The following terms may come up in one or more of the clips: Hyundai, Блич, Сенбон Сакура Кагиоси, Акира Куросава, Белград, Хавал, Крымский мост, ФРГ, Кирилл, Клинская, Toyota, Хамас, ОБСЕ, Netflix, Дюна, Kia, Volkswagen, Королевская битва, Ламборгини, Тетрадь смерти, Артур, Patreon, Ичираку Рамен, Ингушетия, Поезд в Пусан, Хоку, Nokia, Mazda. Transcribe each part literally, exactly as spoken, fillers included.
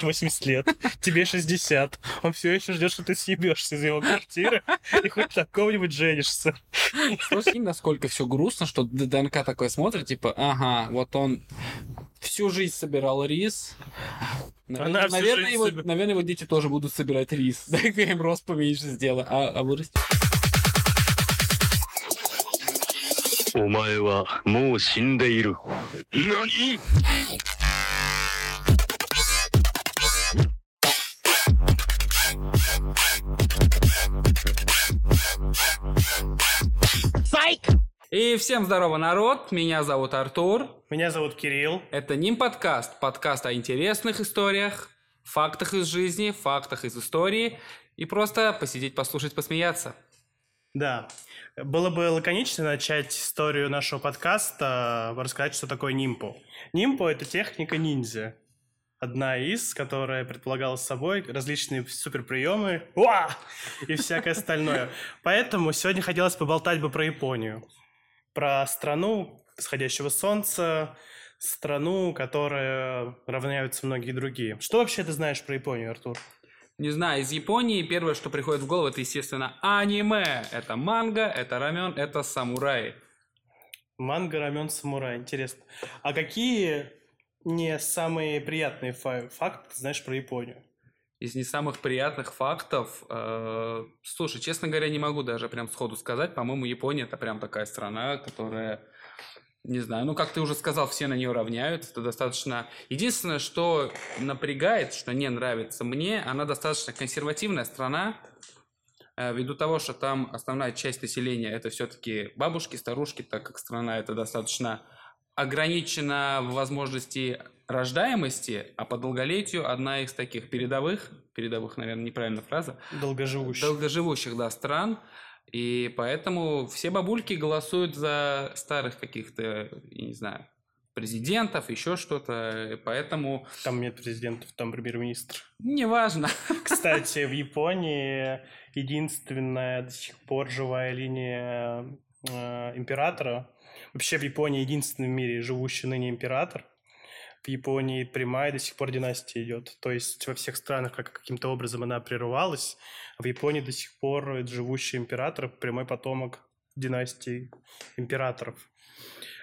восемьдесят лет, тебе шестьдесят, он все еще ждет, что ты съебешься из его квартиры и хоть на кого-нибудь женишься. Слушай, насколько все грустно, что ДНК такое смотрит, типа, ага, вот он всю жизнь собирал рис. Наверное, наверное, его, соб... наверное, его дети тоже будут собирать рис. Дай-ка я им рост поменьше сделаю, а, а вырастет. И всем здорово, народ! Меня зовут Артур. Меня зовут Кирилл. Это Нимподкаст. Подкаст о интересных историях, фактах из жизни, фактах из истории. И просто посидеть, послушать, посмеяться. Да. Было бы лаконично начать историю нашего подкаста, рассказать, что такое нимпо. Нимпо — это техника ниндзя. Одна из, которая предполагала собой различные суперприемы и всякое остальное. Поэтому сегодня хотелось поболтать бы про Японию. Про страну восходящего солнца, страну, которая равняются многие другие. Что вообще ты знаешь про Японию, Артур? Не знаю, из Японии первое, что приходит в голову, это, естественно, аниме. Это манга, это рамен, это самураи. Манга, рамен, самурай, интересно. А какие не самые приятные фа- факты ты знаешь про Японию? Из не самых приятных фактов... Э, слушай, честно говоря, не могу даже прям сходу сказать. По-моему, Япония — это прям такая страна, которая... Не знаю, ну, как ты уже сказал, все на нее равняются. Это достаточно... Единственное, что напрягает, что не нравится мне, она достаточно консервативная страна, э, ввиду того, что там основная часть населения — это все-таки бабушки, старушки, так как страна — это достаточно ограничена в возможности... рождаемости, а по долголетию одна из таких передовых, передовых, наверное, неправильная фраза, долгоживущих, долгоживущих, да, стран, и поэтому все бабульки голосуют за старых каких-то, я не знаю, президентов, еще что-то, поэтому... Там нет президентов, там премьер-министр. Неважно. Кстати, в Японии единственная до сих пор живая линия э, императора, вообще в Японии единственный в мире живущий ныне император. В Японии прямая до сих пор династия идет. То есть во всех странах как, каким-то образом она прерывалась, а в Японии до сих пор живущий император, прямой потомок династии императоров.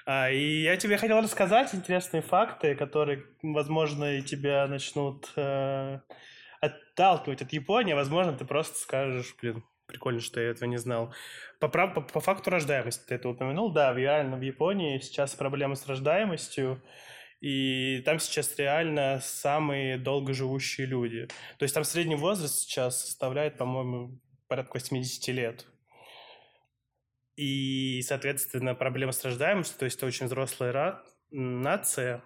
А, и я тебе хотел рассказать интересные факты, которые, возможно, тебя начнут э, отталкивать от Японии, а, возможно, ты просто скажешь, блин, прикольно, что я этого не знал. По, по, по факту рождаемости ты это упомянул. Да, реально в Японии сейчас проблемы с рождаемостью, и там сейчас реально самые долгоживущие люди. То есть там средний возраст сейчас составляет, по-моему, порядка восемьдесят лет. И, соответственно, проблема с рождаемостью, то есть это очень взрослая ра- нация.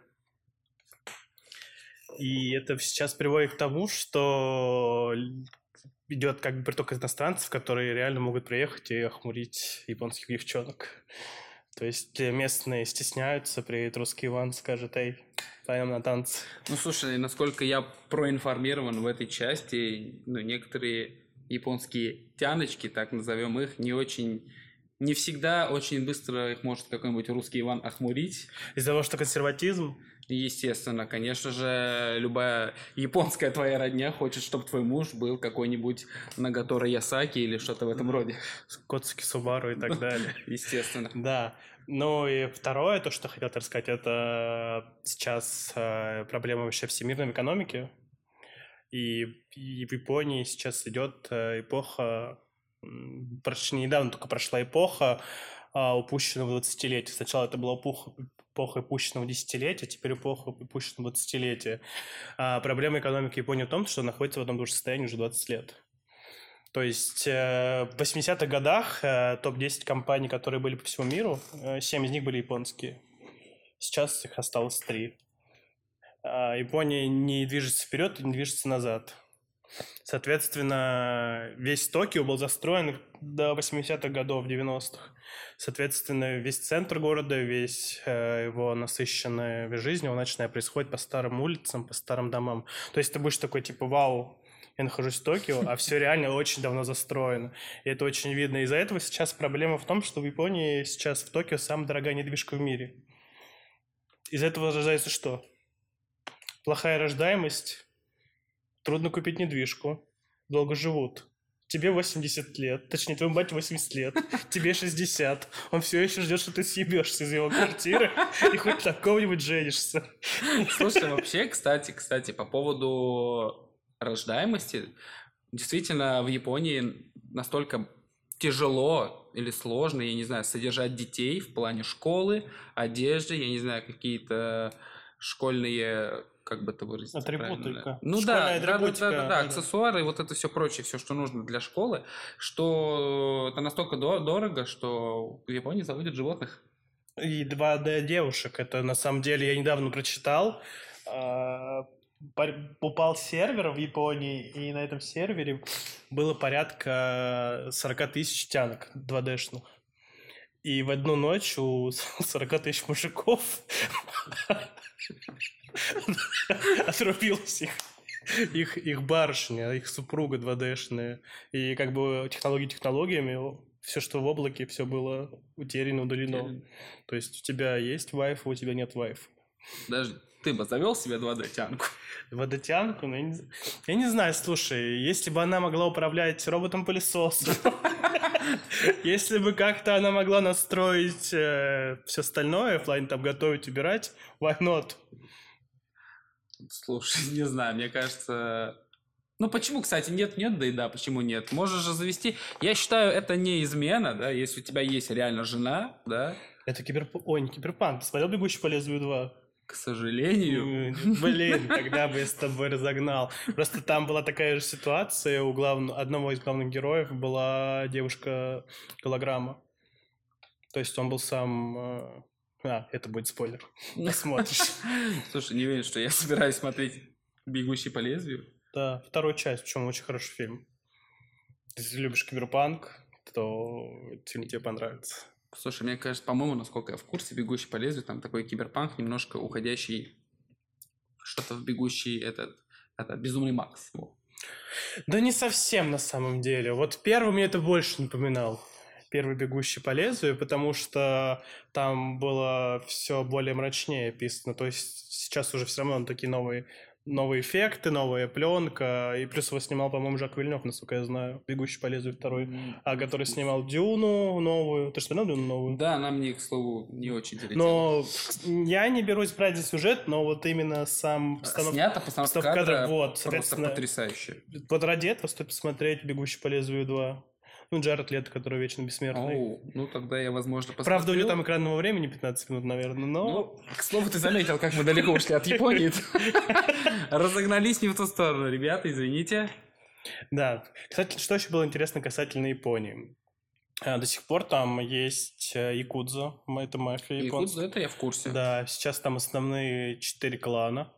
И это сейчас приводит к тому, что идет как бы приток иностранцев, которые реально могут приехать и охмурить японских девчонок. То есть местные стесняются, приедет русский Иван, скажет, эй, пойдем на танцы. Ну, слушай, насколько я проинформирован в этой части, ну, некоторые японские тяночки, так назовем их, не очень, не всегда очень быстро их может какой-нибудь русский Иван охмурить. Из-за того, что консерватизм? Естественно, конечно же, любая японская твоя родня хочет, чтобы твой муж был какой-нибудь Нагатора Ясаки или что-то в этом роде. Коцуки Субару и так далее. Естественно. Да. Ну и второе, то, что хотел рассказать, это сейчас проблема вообще всемирной экономики. И в Японии сейчас идет эпоха, почти недавно только прошла эпоха упущенного двадцатилетия. Сначала это была эпоха... эпоха упущенного десятилетия, теперь эпоха упущенного двадцатилетия. А проблема экономики Японии в том, что она находится в одном и том же состоянии уже двадцать лет. То есть э, в восьмидесятых годах э, топ десять компаний, которые были по всему миру, э, семь из них были японские. Сейчас их осталось три. Э, Япония не движется вперед и не движется назад. Соответственно, весь Токио был застроен до восьмидесятых годов, девяностых. Соответственно, весь центр города, весь э, его насыщенная жизнь, его ночная происходит по старым улицам, по старым домам. То есть ты будешь такой, типа, вау, я нахожусь в Токио, а все реально очень давно застроено. И это очень видно. Из-за этого сейчас проблема в том, что в Японии сейчас в Токио самая дорогая недвижка в мире. Из этого рождается что? Плохая рождаемость... Трудно купить недвижку. Долго живут. Тебе восемьдесят лет. Точнее, твоему бате восемьдесят лет. Тебе шестьдесят. Он все еще ждет, что ты съебешься из его квартиры и хоть на кого-нибудь женишься. Слушай, вообще, кстати, кстати, по поводу рождаемости, действительно, в Японии настолько тяжело или сложно, я не знаю, содержать детей в плане школы, одежды, я не знаю, какие-то школьные... как бы это выразить атрибутика. Ну да, да, да, да, да, аксессуары, вот это все прочее, все, что нужно для школы, что это настолько до- дорого, что в Японии заводят животных. И два дэ девушек, это на самом деле, я недавно прочитал, упал сервер в Японии, и на этом сервере было порядка сорок тысяч тянок два дэ-шных. И в одну ночь у сорок тысяч мужиков отрубилась их, их, их барышня, их супруга два дэ-шная. И как бы технологии технологиями, все, что в облаке, все было утеряно, удалено. Утерян. То есть у тебя есть Wi-Fi, у тебя нет Wi-Fi. Даже ты бы завел себе два дэ-тянку? два дэ-тянку? Ну, я, не... я не знаю, слушай, если бы она могла управлять роботом-пылесосом, если бы как-то она могла настроить все остальное, в плане там готовить, убирать, why not? Слушай, не знаю, мне кажется... Ну, почему, кстати, нет-нет, да и да, почему нет? Можешь же завести... Я считаю, это не измена, да, если у тебя есть реально жена, да? Это киберп... Ой, не киберпанк, ты смотрел «Бегущий по лезвию два»? К сожалению. Блин, тогда бы я с тобой разогнал. Просто там была такая же ситуация, у главного, одного из главных героев была девушка-голограмма. То есть он был сам... А, это будет спойлер. Посмотришь. Слушай, не верю, что я собираюсь смотреть «Бегущий по лезвию». Да, вторую часть, причем очень хороший фильм. Если любишь киберпанк, то этот фильм тебе понравится. Слушай, мне кажется, по-моему, насколько я в курсе, «Бегущий по лезвию», там такой киберпанк, немножко уходящий, что-то в «Бегущий», этот, этот «Безумный Макс». Во. Да не совсем на самом деле. Вот первый мне это больше напоминал. Первый «Бегущий по лезвию», потому что там было все более мрачнее описано. То есть сейчас уже все равно такие новые, новые эффекты, новая пленка. И плюс его снимал, по-моему, Жак Вильнёв, насколько я знаю, «Бегущий по лезвию второй», mm-hmm. а который снимал «Дюну» новую. Ты же смотрел «Дюну» новую? Да, она мне, к слову, не очень интересна. Но я не берусь брать за сюжет, но вот именно сам... Постанов... Снято, постановка кадра, кадра вот, просто потрясающе. Вот ради этого стоит посмотреть «Бегущий по лезвию два». Ну, Джаред Лето, который вечно бессмертный. Оу, ну, тогда я, возможно, посмотрю. Правда, у него там экранного времени пятнадцать минут, наверное, но... Ну, к слову, ты заметил, как мы далеко ушли от Японии. Разогнались не в ту сторону, ребята, извините. Да. Кстати, что еще было интересно касательно Японии? До сих пор там есть Якудза, это мафия японская. Якудза, это я в курсе. Да, сейчас там основные четыре клана.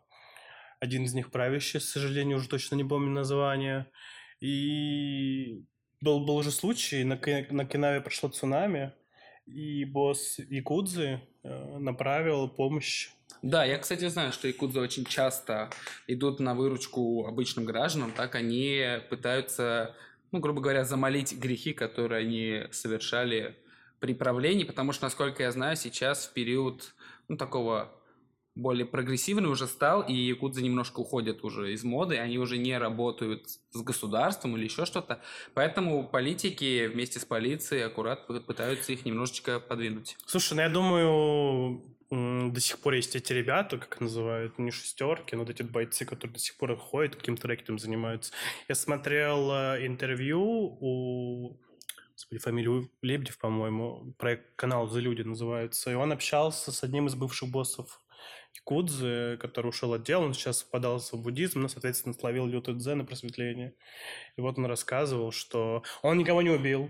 Один из них правящий, к сожалению, уже точно не помню название. И... Был, был же случай, на, на Кинаве прошло цунами, и босс Якудзы направил помощь. Да, я, кстати, знаю, что Якудзы очень часто идут на выручку обычным гражданам, так они пытаются, ну, грубо говоря, замолить грехи, которые они совершали при правлении, потому что, насколько я знаю, сейчас в период, ну, такого... более прогрессивный уже стал, и якудзы немножко уходят уже из моды, они уже не работают с государством или еще что-то, поэтому политики вместе с полицией аккуратно пытаются их немножечко подвинуть. Слушай, ну я думаю, до сих пор есть эти ребята, как называют, не шестерки, но вот эти бойцы, которые до сих пор ходят, каким-то рэкетом занимаются. Я смотрел интервью у... Господи, фамилию Лебедев, по-моему, проект канал «За люди» называется, и он общался с одним из бывших боссов Якудзы, который ушел от дела, он сейчас подался в буддизм, но, соответственно, словил лютый дзен на просветление. И вот он рассказывал, что он никого не убил.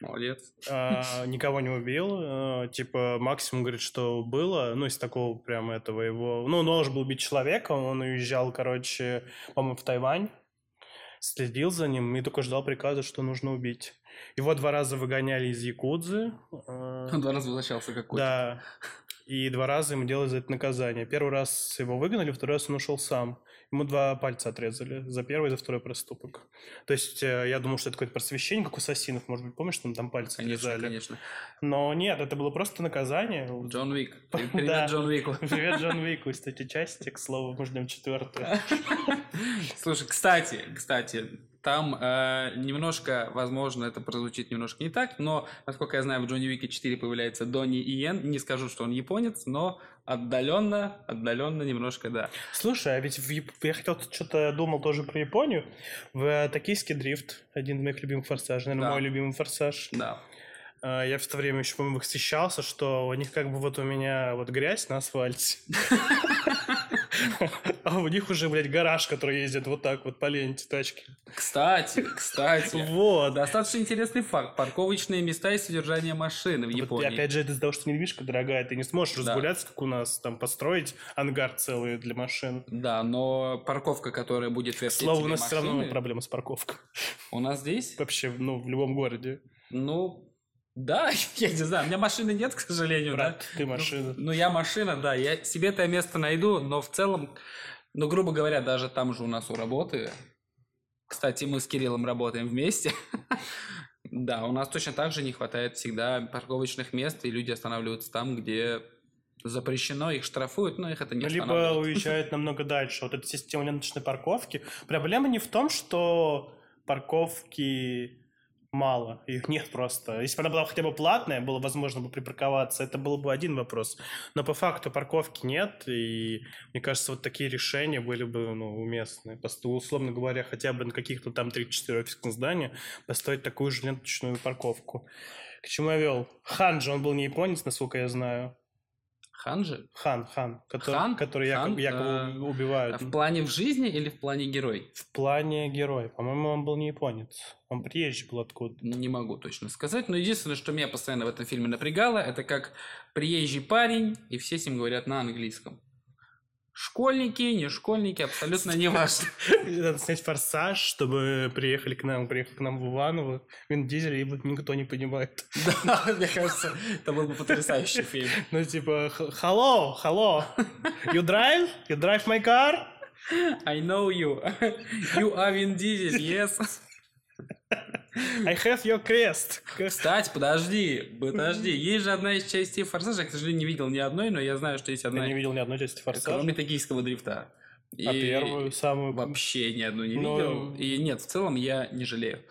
Молодец. А, никого не убил. А, типа, максимум, говорит, что было, ну, из такого прям этого его... Ну, он должен был бить человека, он уезжал, короче, по-моему, в Тайвань, следил за ним и только ждал приказа, что нужно убить. Его два раза выгоняли из Якудзы. Он два раза возвращался какой-то. Да. И два раза ему делали за это наказание. Первый раз его выгнали, второй раз он ушел сам. Ему два пальца отрезали за первый и за второй проступок. То есть я думал, что это какое-то просвещение, как у ассасинов. Может быть, помнишь, там, там пальцы конечно, отрезали? Конечно, конечно. Но нет, это было просто наказание. Джон Уик. Привет Джон Уику. Привет Джон Уику из третьей части. К слову, мы ждем четвертую. Слушай, кстати, кстати, там э, немножко, возможно, это прозвучит немножко не так, но, насколько я знаю, в Джонни Уике четыре появляется Донни Иен. Не скажу, что он японец, но отдаленно, отдаленно немножко, да. Слушай, а ведь в Яп... я хотел, что-то думал тоже про Японию. В «Токийский дрифт», один из моих любимых форсажей, наверное, да. мой любимый форсаж. Да. Я в то время еще, по-моему, восхищался, что у них как бы вот у меня вот грязь на асфальте, а у них уже, блядь, гараж, который ездит вот так вот по ленте тачки. Кстати, кстати. Вот. Достаточно интересный факт. Парковочные места и содержание машины в Японии. Опять же, это из-за того, что недвижка дорогая, ты не сможешь разгуляться, как у нас, там, построить ангар целый для машин. Да, но парковка, которая будет вертеть тебе машины... Слово, у нас все равно проблема с парковкой. У нас здесь? Вообще, ну, в любом городе. Ну... Да, я не знаю, у меня машины нет, к сожалению. Брат, да? Ты машина. Ну, ну, я машина, да, я себе-то я место найду, но в целом, ну, грубо говоря, даже там же у нас у работы, кстати, мы с Кириллом работаем вместе, да, у нас точно так же не хватает всегда парковочных мест, и люди останавливаются там, где... запрещено, их штрафуют, но их это не ну, останавливает. Либо уезжают намного дальше, вот эта система ленточной парковки. Проблема не в том, что парковки... мало, их нет просто. Если бы она была хотя бы платная, было возможно бы припарковаться, это был бы один вопрос. Но по факту парковки нет, и мне кажется, вот такие решения были бы ну, уместны. Просто, условно говоря, хотя бы на каких-то там три-четыре офисных зданиях построить такую же ленточную парковку. К чему я вел? Ханджи, он был не японец, насколько я знаю. Ханджи? Хан, хан. Который, хан? Который якобы, якобы убивают. В плане в жизни или в плане герой? В плане герой. По-моему, он был не японец. Он приезжий был откуда-то. Не могу точно сказать. Но единственное, что меня постоянно в этом фильме напрягало, это как приезжий парень, и все с ним говорят на английском. Школьники, не школьники, абсолютно не важно. Надо снять «Форсаж», чтобы приехали к нам, приехали к нам в Иваново, Вин Дизель, его никто не понимает. Да, мне кажется, это был бы потрясающий фильм. Ну, типа, hello, hello, you drive? You drive my car? I know you. You are Vin Diesel, yes. I have your crest. Кстати, подожди, подожди. Есть же одна из частей «Форсажа». Я, к сожалению, не видел ни одной, но я знаю, что есть одна... Я не видел ни одной части «Форсажа». Кроме «Токийского дрифта». И... А первую, самую... Вообще ни одну не но... видел. И нет, в целом я не жалею.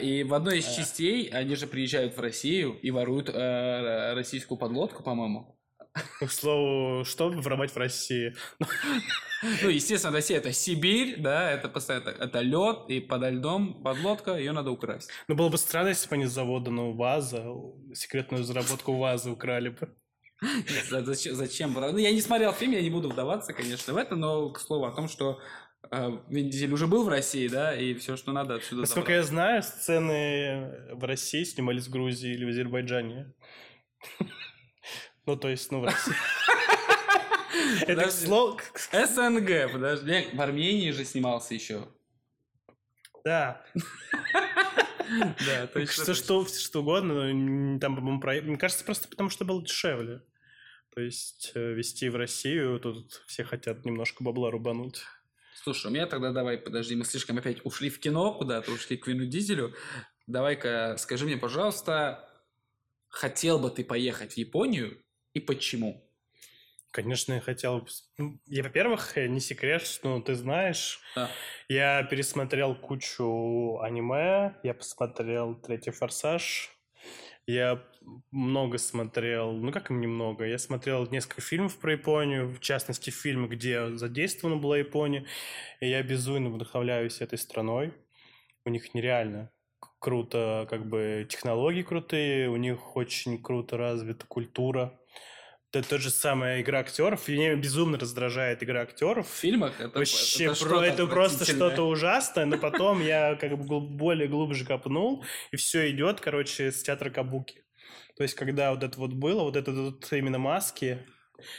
И в одной из а. частей они же приезжают в Россию и воруют российскую подлодку, по-моему. К слову, что воровать в России? Ну, естественно, Россия — это Сибирь, да, это постоянно, это лед, и подо льдом подлодка, ее надо украсть. Ну, было бы странно, если бы они с завода на УАЗа, секретную разработку УАЗа украли бы. Зачем? Ну, я не смотрел фильм, я не буду вдаваться, конечно, в это, но, к слову, о том, что Вин Дизель уже был в России, да, и все, что надо, отсюда забрать. Насколько я знаю, сцены в России снимались в Грузии или в Азербайджане. Ну, то есть, ну, в России. Это слово... СНГ, подожди. В Армении же снимался еще. Да. Да, то есть... Что угодно, там, по-моему, проект... Мне кажется, просто потому что было дешевле. То есть, везти в Россию, тут все хотят немножко бабла рубануть. Слушай, у меня тогда давай, подожди, мы слишком опять ушли в кино куда-то, ушли к Вину Дизелю. Давай-ка, скажи мне, пожалуйста, хотел бы ты поехать в Японию? И почему? Конечно, я хотел... Я, во-первых, не секрет, что ты знаешь. Да. Я пересмотрел кучу аниме, я посмотрел «Третий форсаж», я много смотрел... Ну, как и немного. Я смотрел несколько фильмов про Японию, в частности, фильмы, где задействована была Япония. И я безумно вдохновляюсь этой страной. У них нереально круто, как бы, технологии крутые, у них очень круто развита культура. Это та же самая игра актеров. Меня безумно раздражает игра актеров. В фильмах это, вообще, это, про... это просто что-то ужасное. Но потом я как бы более глубже копнул, и все идет, короче, с театра кабуки. То есть, когда вот это вот было, вот это вот именно маски,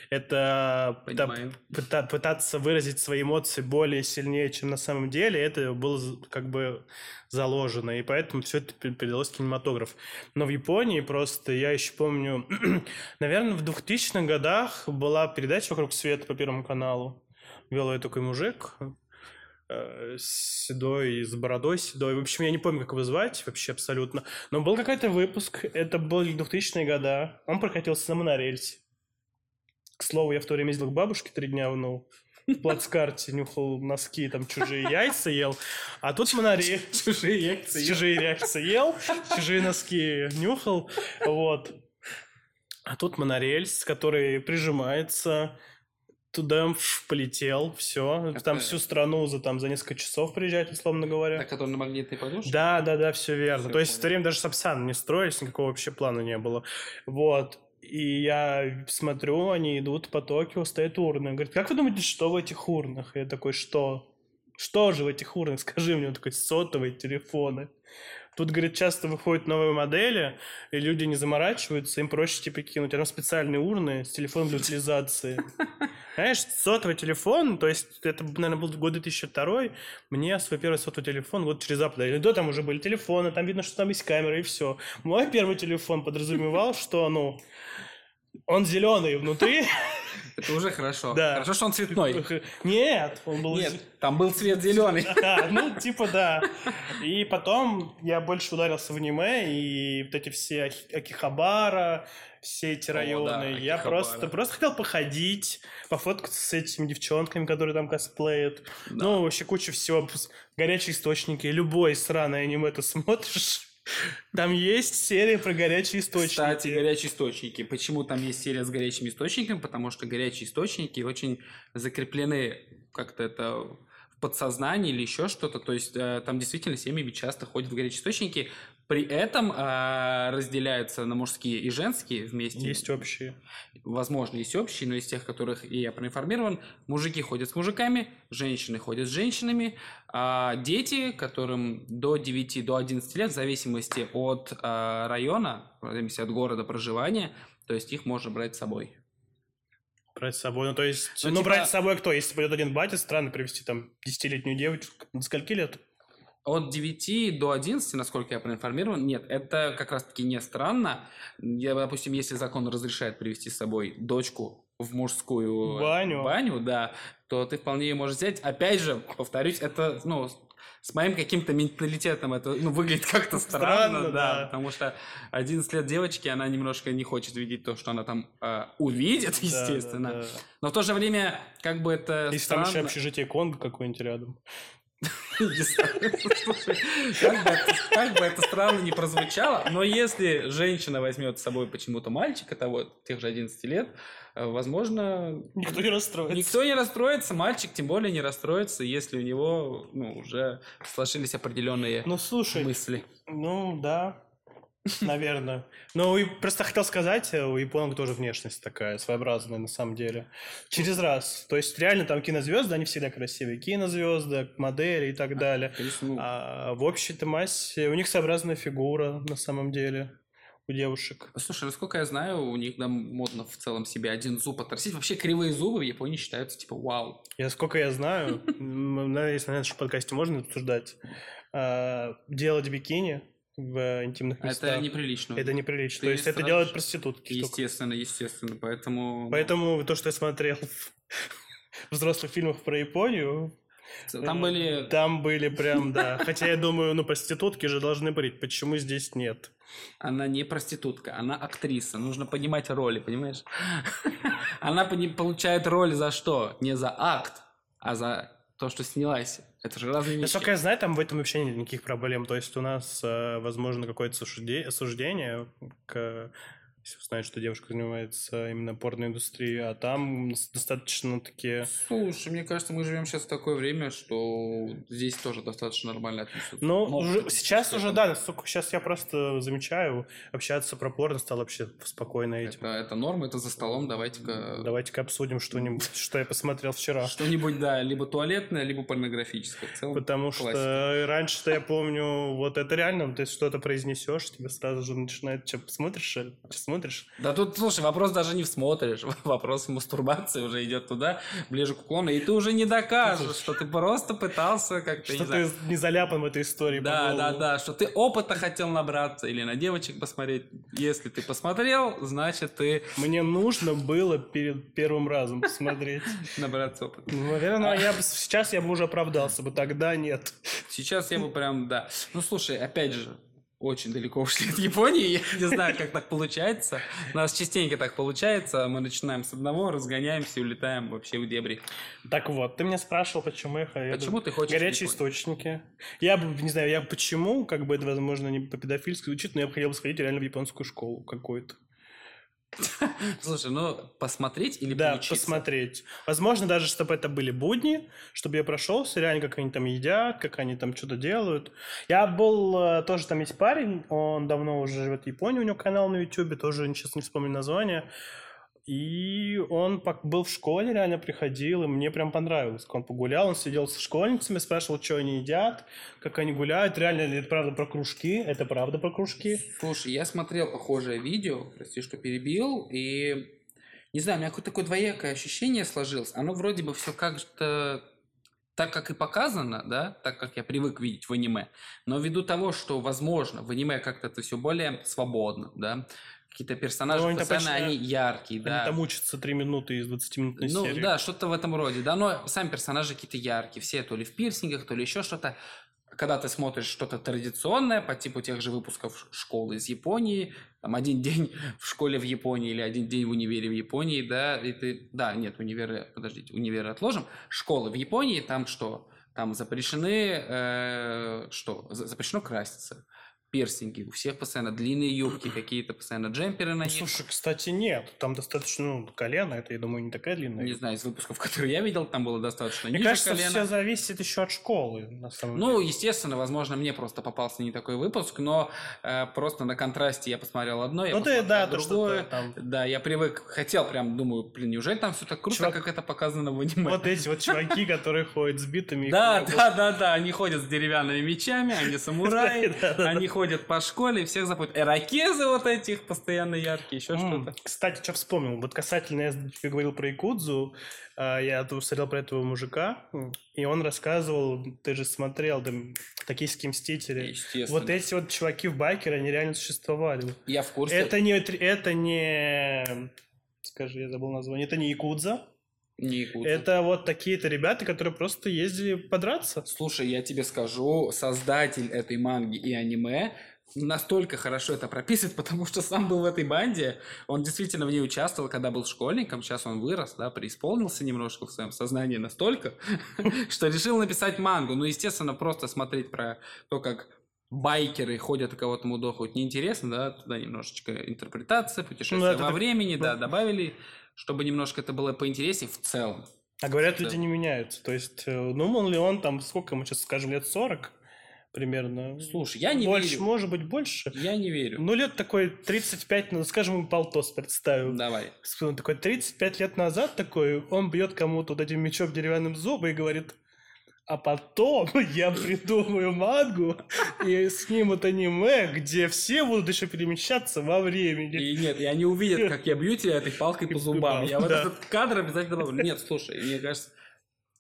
это пыта- пытаться выразить свои эмоции более сильнее, чем на самом деле, это было как бы заложено, и поэтому все это передалось в кинематограф. Но в Японии просто, я еще помню, наверное, в двухтысячных годах была передача «Вокруг света» по Первому каналу. Вел ее такой мужик, седой, с бородой седой. В общем, я не помню, как его звать вообще абсолютно. Но был какой-то выпуск, это были двухтысячные года, он прокатился на монорельсе. К слову, я в то время ездил к бабушке три дня, ну, в плацкарте нюхал носки, там чужие яйца ел, а тут монари... Чужие яйца ел. Чужие яйца ел, чужие носки нюхал, вот. А тут монорельс, который прижимается, туда полетел, все. Там всю страну за, там, за несколько часов приезжает, условно говоря. А который на магнитной подушке? Да, да, да, все верно. Все. То есть в то время даже Сапсан не строились, никакого вообще плана не было. Вот. И я смотрю, они идут по Токио, стоят урны. Говорит, как вы думаете, что в этих урнах? И я такой, что? Что же в этих урнах? Скажи мне, он такой, сотовые телефоны. Тут, говорит, часто выходят новые модели, и люди не заморачиваются, им проще, типа, кинуть. А там специальные урны с телефоном для утилизации. Знаешь, сотовый телефон, то есть это, наверное, был год две тысячи второй, мне свой первый сотовый телефон год через Apple дали. Да, там уже были телефоны, там видно, что там есть камера, и все. Мой первый телефон подразумевал, что, ну, он зеленый внутри. Это уже хорошо. Да. Хорошо, что он цветной. Нет, он был... Нет, там был цвет зеленый. Да, ну, типа, да. И потом я больше ударился в аниме, и вот эти все Акихабара, все эти районы. О, да, я просто, просто хотел походить, пофоткаться с этими девчонками, которые там косплеят. Да. Ну, вообще куча всего. Горячие источники. Любой сраный аниме ты смотришь... Там есть серия про горячие источники. Кстати, горячие источники. Почему там есть серия с горячими источниками? Потому что горячие источники очень закреплены как-то это в подсознании или еще что-то. То есть там действительно семьи часто ходят в горячие источники. При этом разделяются на мужские и женские вместе. Есть общие. Возможно, есть общие, но из тех, которых я проинформирован, мужики ходят с мужиками, женщины ходят с женщинами. А дети, которым до девяти, до одиннадцати лет, в зависимости от э, района, в зависимости от города проживания, то есть их можно брать с собой. Брать с собой, ну то есть... Ну, ну типа... брать с собой кто? Если пойдет один батя, странно привезти там десятилетнюю девочку. До скольки лет? От девяти до одиннадцати, насколько я проинформирован, нет, это как раз-таки не странно. Я, допустим, если закон разрешает привезти с собой дочку в мужскую баню, баню да, то ты вполне ее можешь взять. Опять же, повторюсь, это, ну, с моим каким-то менталитетом это, ну, выглядит как-то странно, странно да, да, потому что одиннадцать лет девочки, она немножко не хочет видеть то, что она там э, увидит, естественно. Да, да, да. Но в то же время, как бы это если странно... Если там еще общежитие Конго какое-нибудь рядом. Как бы это странно не прозвучало, но если женщина возьмет с собой почему-то мальчика того, тех же одиннадцати лет, возможно... Никто не расстроится. Никто не расстроится, мальчик тем более не расстроится, если у него ну, уже сложились определенные ну, слушай, мысли. Ну, да, наверное. Ну, и просто хотел сказать, у японок тоже внешность такая своеобразная на самом деле. Через раз. То есть реально там кинозвезды, они всегда красивые. Кинозвезды, модели и так далее. А в общей-то массе у них своеобразная фигура на самом деле. У девушек. Слушай, насколько я знаю, у них там модно в целом себе один зуб отрастить. Вообще кривые зубы в Японии считаются типа вау. Я, сколько я знаю, если на нашем подкасте можно обсуждать, делать бикини в интимных местах. Это неприлично. Это неприлично. Ты то есть это делают проститутки. Естественно, штука. естественно. Поэтому... Поэтому то, что я смотрел в взрослых фильмах про Японию... Там были... Там были прям, да. Хотя я думаю, ну проститутки же должны быть. Почему здесь нет? Она не проститутка, она актриса. Нужно понимать роли, понимаешь? Она получает роль за что? Не за акт, а за то, что снялась. Это же разные вещи. Насколько я знаю, там в этом вообще нет никаких проблем. То есть у нас, возможно, какое-то осуждение к... Если узнать, что девушка занимается именно порноиндустрией, а там достаточно такие... Слушай, мне кажется, мы живем сейчас в такое время, что здесь тоже достаточно нормально относятся. Ну, уже, сейчас уже, да, сейчас я просто замечаю, общаться про порно стало вообще спокойно этим. Это, это норма, это за столом, давайте-ка... Давайте-ка обсудим что-нибудь, что я посмотрел вчера. Что-нибудь, да, либо туалетное, либо порнографическое. В целом, потому что раньше-то я помню, вот это реально, ты что-то произнесешь, тебе сразу же начинает... Смотришь, смотришь? Смотришь? Да тут, слушай, вопрос даже не смотришь. Вопрос мастурбации уже идет туда, ближе к уклону, и ты уже не докажешь, что ты просто пытался как-то... Что ты не заляпан в этой истории. Да, да, да, что ты опыта хотел набраться или на девочек посмотреть. Если ты посмотрел, значит ты... Мне нужно было перед первым разом посмотреть. Набраться опыта. Наверное, сейчас я бы уже оправдался бы, тогда нет. Сейчас я бы прям, да. Ну, слушай, опять же, очень далеко ушли от Японии. Я не знаю, как так получается. У нас частенько так получается. Мы начинаем с одного, разгоняемся и улетаем вообще в дебри. Так вот, ты меня спрашивал, почему я... Почему ты хочешь... Горячие источники. Я бы, не знаю, я почему, как бы это, возможно, не по-педофильски звучит, но я бы хотел сходить реально в японскую школу какую-то. Слушай, ну, посмотреть или да, поучиться? Да, посмотреть. Возможно, даже, чтобы это были будни, чтобы я прошелся, реально, как они там едят, как они там что-то делают. Я был, тоже там есть парень, он давно уже живет в Японии, у него канал на Ютубе, тоже, сейчас не вспомню название. И он был в школе, реально приходил, и мне прям понравилось. Он погулял, он сидел со школьницами, спрашивал, что они едят, как они гуляют. Реально, это правда про кружки, это правда про кружки. Слушай, я смотрел похожее видео, прости, что перебил, и не знаю, у меня какое-то такое двоякое ощущение сложилось. Оно вроде бы все как-то так, как и показано, да, так, как я привык видеть в аниме. Но ввиду того, что, возможно, в аниме как-то это все более свободно, да, какие-то персонажи, они постоянно почти, они яркие, они да. Они там учатся три минуты из двадцатиминутной ну, серии. Ну да, что-то в этом роде, да, но сами персонажи какие-то яркие, все то ли в пирсингах, то ли еще что-то. Когда ты смотришь что-то традиционное, по типу тех же выпусков школы из Японии, там один день в школе в Японии или один день в универе в Японии, да, и ты, да, нет, универы, подождите, универы отложим, школы в Японии, там что? Там запрещены, э, что? Запрещено краситься. Пирсинги, у всех постоянно длинные юбки, какие-то постоянно джемперы на них. Слушай, кстати, нет, там достаточно, ну, колено, это, я думаю, не такая длинная. Не знаю, из выпусков, которые я видел, там было достаточно ниже колена. Мне кажется, все зависит еще от школы, на самом деле. Ну, естественно, возможно, мне просто попался не такой выпуск, но э, просто на контрасте я посмотрел одно, я ну, посмотрел ты, да, другое. Там... Да, я привык, хотел прям, думаю, блин, неужели там все так круто, Чувак... как это показано в аниме? Вот эти вот чуваки, которые ходят с битами. Да, да, да, да, они ходят с деревянными мечами, они самураи, они ходят ходят по школе, и всех запутают. Ирокезы вот этих постоянно яркие, еще mm. что-то. Кстати, что вспомнил. Вот касательно, я говорил про Якудзу, я смотрел про этого мужика, и он рассказывал, ты же смотрел, да, «Токийские мстители». Вот эти вот чуваки в байкере, они реально существовали. Я в курсе. Это не... Это не... Скажи, я забыл название. Это не Якудза. Это вот такие-то ребята, которые просто ездили подраться. Слушай, я тебе скажу, создатель этой манги и аниме настолько хорошо это прописывает, потому что сам был в этой банде, он действительно в ней участвовал, когда был школьником, сейчас он вырос, да, преисполнился немножко в своем сознании настолько, что решил написать мангу. Ну, естественно, просто смотреть про то, как... байкеры ходят у кого-то мудохают, неинтересно, да, туда немножечко интерпретация, путешествие ну, во так... времени, да, добавили, чтобы немножко это было поинтереснее в целом. А говорят, это... люди не меняются, то есть, думал ли он там, сколько мы сейчас скажем, лет сорок примерно? Слушай, я не больше, верю. Больше, может быть, больше? Я не верю. Ну, лет такой тридцать пять, ну, скажем, ему полтос представим. Давай. Он такой тридцать пять лет назад такой, он бьет кому-то вот этим мечом деревянным зубом и говорит... А потом я придумаю мангу и снимут аниме, где все будут еще перемещаться во времени. И нет, и они увидят, как я бью тебя этой палкой по зубам. Я вот этот кадр обязательно добавлю. Нет, слушай, мне кажется,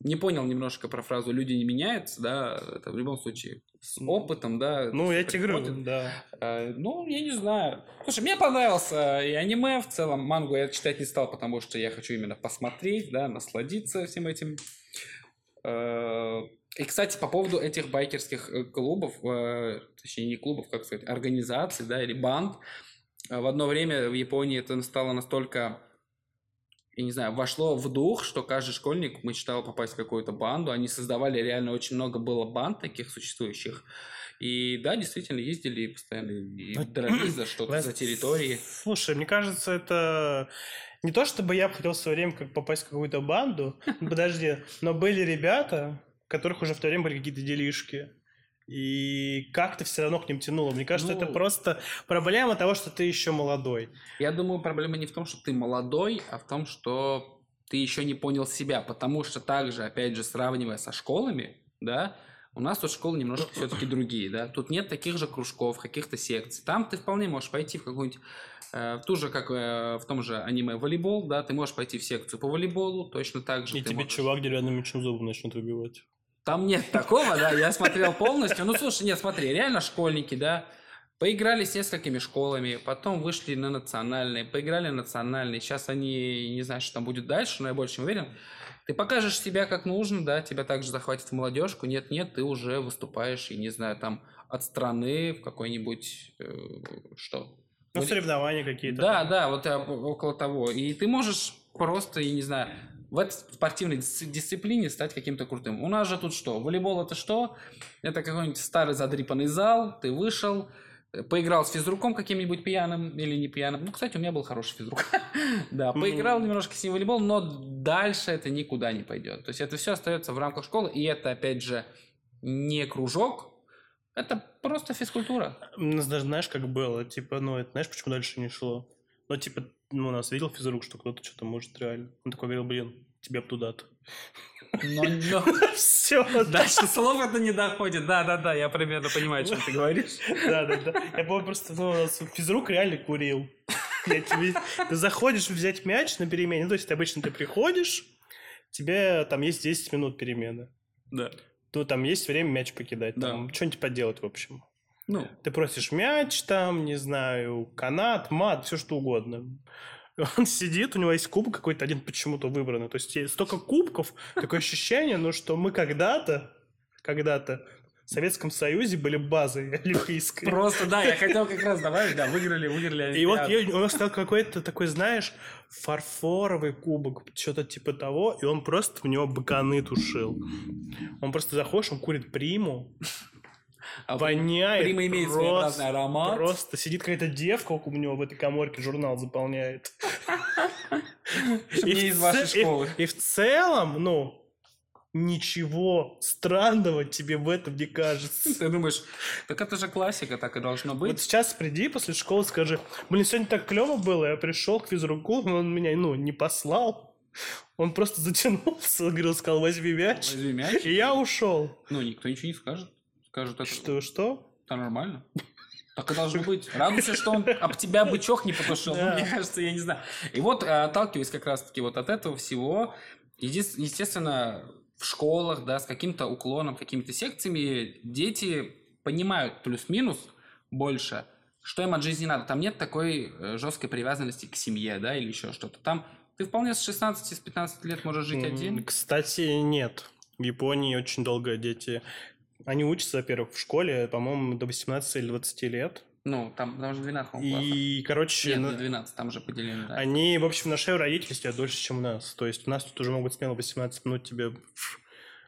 не понял немножко про фразу «люди не меняются», да, это в любом случае с опытом, да. Ну, я тебе говорю, да. Ну, я не знаю. Слушай, мне понравился и аниме в целом. Мангу я читать не стал, потому что я хочу именно посмотреть, да, насладиться всем этим. И, кстати, по поводу этих байкерских клубов, точнее, не клубов, как сказать, организаций, да, или банд, в одно время в Японии это стало настолько, я не знаю, вошло в дух, что каждый школьник мечтал попасть в какую-то банду. Они создавали реально очень много было банд таких существующих. И да, действительно, ездили постоянно и дрались за что-то, за территории. Слушай, мне кажется, это... Не то, чтобы я хотел в свое время как попасть в какую-то банду, подожди, но были ребята, у которых уже в то время были какие-то делишки, и как-то все равно к ним тянуло. Мне кажется, ну, это просто проблема того, что ты еще молодой. Я думаю, проблема не в том, что ты молодой, а в том, что ты еще не понял себя, потому что также, опять же, сравнивая со школами, да, у нас тут школы немножко все-таки другие, да, тут нет таких же кружков, каких-то секций, там ты вполне можешь пойти в какую-нибудь, э, ту же, как э, в том же аниме волейбол, да, ты можешь пойти в секцию по волейболу, точно так же. И тебе можешь... чувак деревянным мечом зубы начнет выбивать. Там нет такого, да, я смотрел полностью, ну слушай, нет, смотри, реально школьники, да, поиграли с несколькими школами, потом вышли на национальные, поиграли на национальные, сейчас они, не знаю, что там будет дальше, но я больше чем уверен, Ты покажешь себя как нужно, да, тебя также захватит в молодежку, нет-нет, ты уже выступаешь, и не знаю, там, от страны в какой-нибудь, э, что? Ну, вот, соревнования какие-то. Да, да, вот около того. И ты можешь просто, я не знаю, в этой спортивной дисциплине стать каким-то крутым. У нас же тут что? Волейбол — это что? Это какой-нибудь старый задрипанный зал, ты вышел, поиграл с физруком каким-нибудь пьяным или не пьяным. Ну, кстати, у меня был хороший физрук. Да, поиграл немножко с ним в волейбол, но дальше это никуда не пойдет. То есть это все остается в рамках школы, и это, опять же, не кружок, это просто физкультура. У нас даже, знаешь, как было, типа, ну, это, знаешь, почему дальше не шло? Ну, типа, ну, у нас видел физрук, что кто-то что-то может реально. Он такой говорил, блин, тебе б туда-то. Но все, дальше слов это не доходит. Да-да-да, я примерно понимаю, о чем ты говоришь. Да-да-да, я помню просто, ну, у нас физрук реально курил. Ты заходишь взять мяч на перемене, то есть обычно ты приходишь, тебе там есть десять минут перемены. Да. Ну, там есть время мяч покидать, да. Там что-нибудь поделать, в общем. Ну. Ты просишь мяч, там, не знаю, канат, мат, все что угодно. Он сидит, у него есть кубок какой-то один почему-то выбранный. То есть столько кубков, такое ощущение, ну, что мы когда-то, когда-то в Советском Союзе были базы олимпийской. Просто, да, я хотел как раз добавить, да, выиграли, выиграли. И вот у нас стал какой-то такой, знаешь, фарфоровый кубок, что-то типа того, и он просто в него баканы тушил. Он просто заходишь, он курит приму, а воняет, прима имеет своеобразный аромат. Просто сидит какая-то девка у него в этой каморке, журнал заполняет. И в целом, ну... Ничего странного тебе в этом не кажется. Ты думаешь, так это же классика, так и должно быть. Вот сейчас приди после школы, скажи, блин, сегодня так клево было, я пришел к физруку, но он меня, ну, не послал. Он просто затянулся, говорил, сказал, возьми мяч. Возьми мяч. И я ушел. Ну, никто ничего не скажет. Скажут, это... Что, что? Это нормально. Так и должно быть. Радуйся, что он об тебя бычок не потушил. Да. Ну, мне кажется, я не знаю. И вот, отталкиваясь как раз-таки вот от этого всего, естественно... В школах, да, с каким-то уклоном, какими-то секциями дети понимают плюс-минус больше, что им от жизни надо. Там нет такой жесткой привязанности к семье, да, или еще что-то. Там ты вполне с шестнадцати-пятнадцати лет можешь жить один. Кстати, нет. В Японии очень долго дети... Они учатся, во-первых, в школе, по-моему, до восемнадцати или двадцати лет. Ну, там, там же двенадцать, и, класса. Короче... Нет, на... не двенадцать, там же поделили. Да. Они, в общем, на шею родителей сидят дольше, чем у нас. То есть у нас тут уже могут смело восемнадцать минут тебе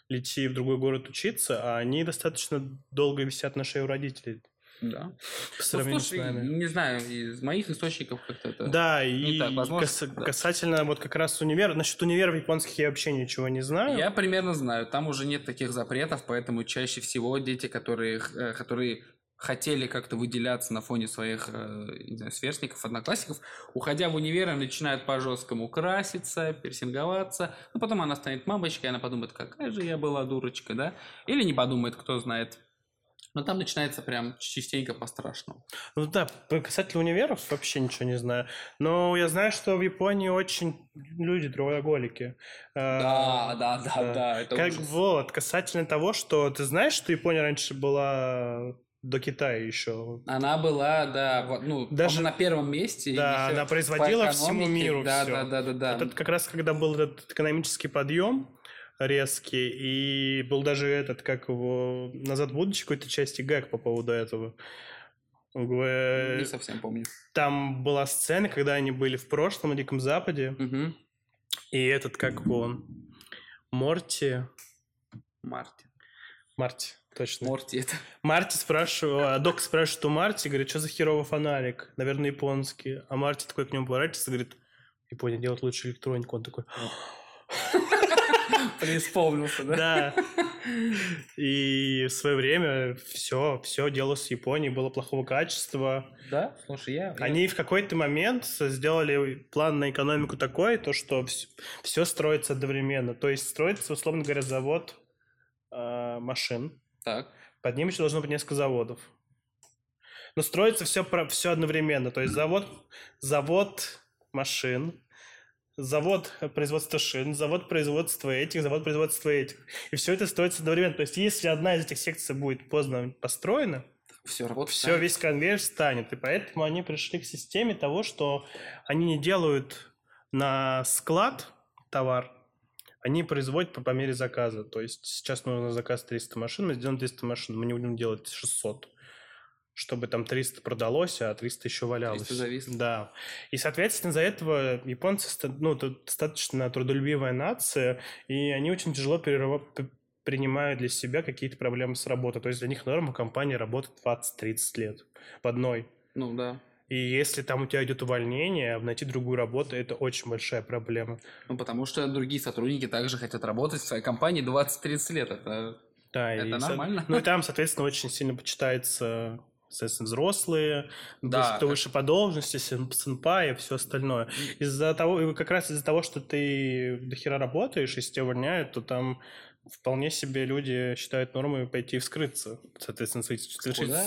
лети в другой город учиться, а они достаточно долго висят на шею родителей. Да. По сравнению ну, слушай, с нами. Не знаю, из моих источников как-то это... Да, и так, возможно, кас... да. Касательно вот как раз универа. Насчет универов японских я вообще ничего не знаю. Я примерно знаю. Там уже нет таких запретов, поэтому чаще всего дети, которые... которые... хотели как-то выделяться на фоне своих, не знаю, сверстников, одноклассников, уходя в универ, они начинают по-жесткому краситься, персинговаться, ну, потом она станет мамочкой, она подумает, какая же я была дурочка, да, или не подумает, кто знает. Но там начинается прям частенько по-страшному. Ну да, касательно универов вообще ничего не знаю. Но я знаю, что в Японии очень люди трудоголики. Да, а, да, да, да, да, это как ужас. Вот, касательно того, что ты знаешь, что Япония раньше была... До Китая еще. Она была, да, ну, даже на первом месте. Да, она производила всему миру да, все. Да, да, да, да. Это как раз когда был этот экономический подъем резкий, и был даже этот, как его, «Назад в будущее» какой-то части гэг по поводу этого. Не совсем помню. Там была сцена, когда они были в прошлом, на Диком Западе, угу. И этот, как его, он, Морти... Мартин. Марти. Точно. Морти это. Марти спрашивал, док спрашивает у Марти, говорит, что за херовый фонарик? Наверное, японский. А Марти такой к нему поворачивается, говорит, Япония делает лучше электронику. Он такой... Преисполнился, да? Да. И в свое время все, все дело с Японией было плохого качества. Да, слушай, я... Они в какой-то момент сделали план на экономику такой, то, что все строится одновременно. То есть строится, условно говоря, завод машин. Так. Под ним еще должно быть несколько заводов. Но строится все, все одновременно. То есть завод, завод машин, завод производства шин, завод производства этих, завод производства этих. И все это строится одновременно. То есть если одна из этих секций будет поздно построена, все, все весь конвейер встанет. И поэтому они пришли к системе того, что они не делают на склад товар, они производят по мере заказа. То есть сейчас нужно заказ триста машин, мы сделаем триста машин, мы не будем делать шестьсот, чтобы там триста продалось, а триста еще валялось. триста зависло. Да. И, соответственно, из-за этого японцы, ну, достаточно трудолюбивая нация, и они очень тяжело перерыв... принимают для себя какие-то проблемы с работой. То есть для них норма компании работает двадцать-тридцать лет в одной. Ну, да. И если там у тебя идет увольнение, найти другую работу – это очень большая проблема. Ну, потому что другие сотрудники также хотят работать в своей компании двадцать-тридцать лет. Это, да, это и нормально. Со... Ну, и там, соответственно, очень сильно почитается... Соответственно, взрослые, да, кто выше по должности, сенпай и все остальное. Из-за того, как раз из-за того, что ты до хера работаешь, если тебя увольняют, то там вполне себе люди считают нормой пойти вскрыться. Соответственно, совершить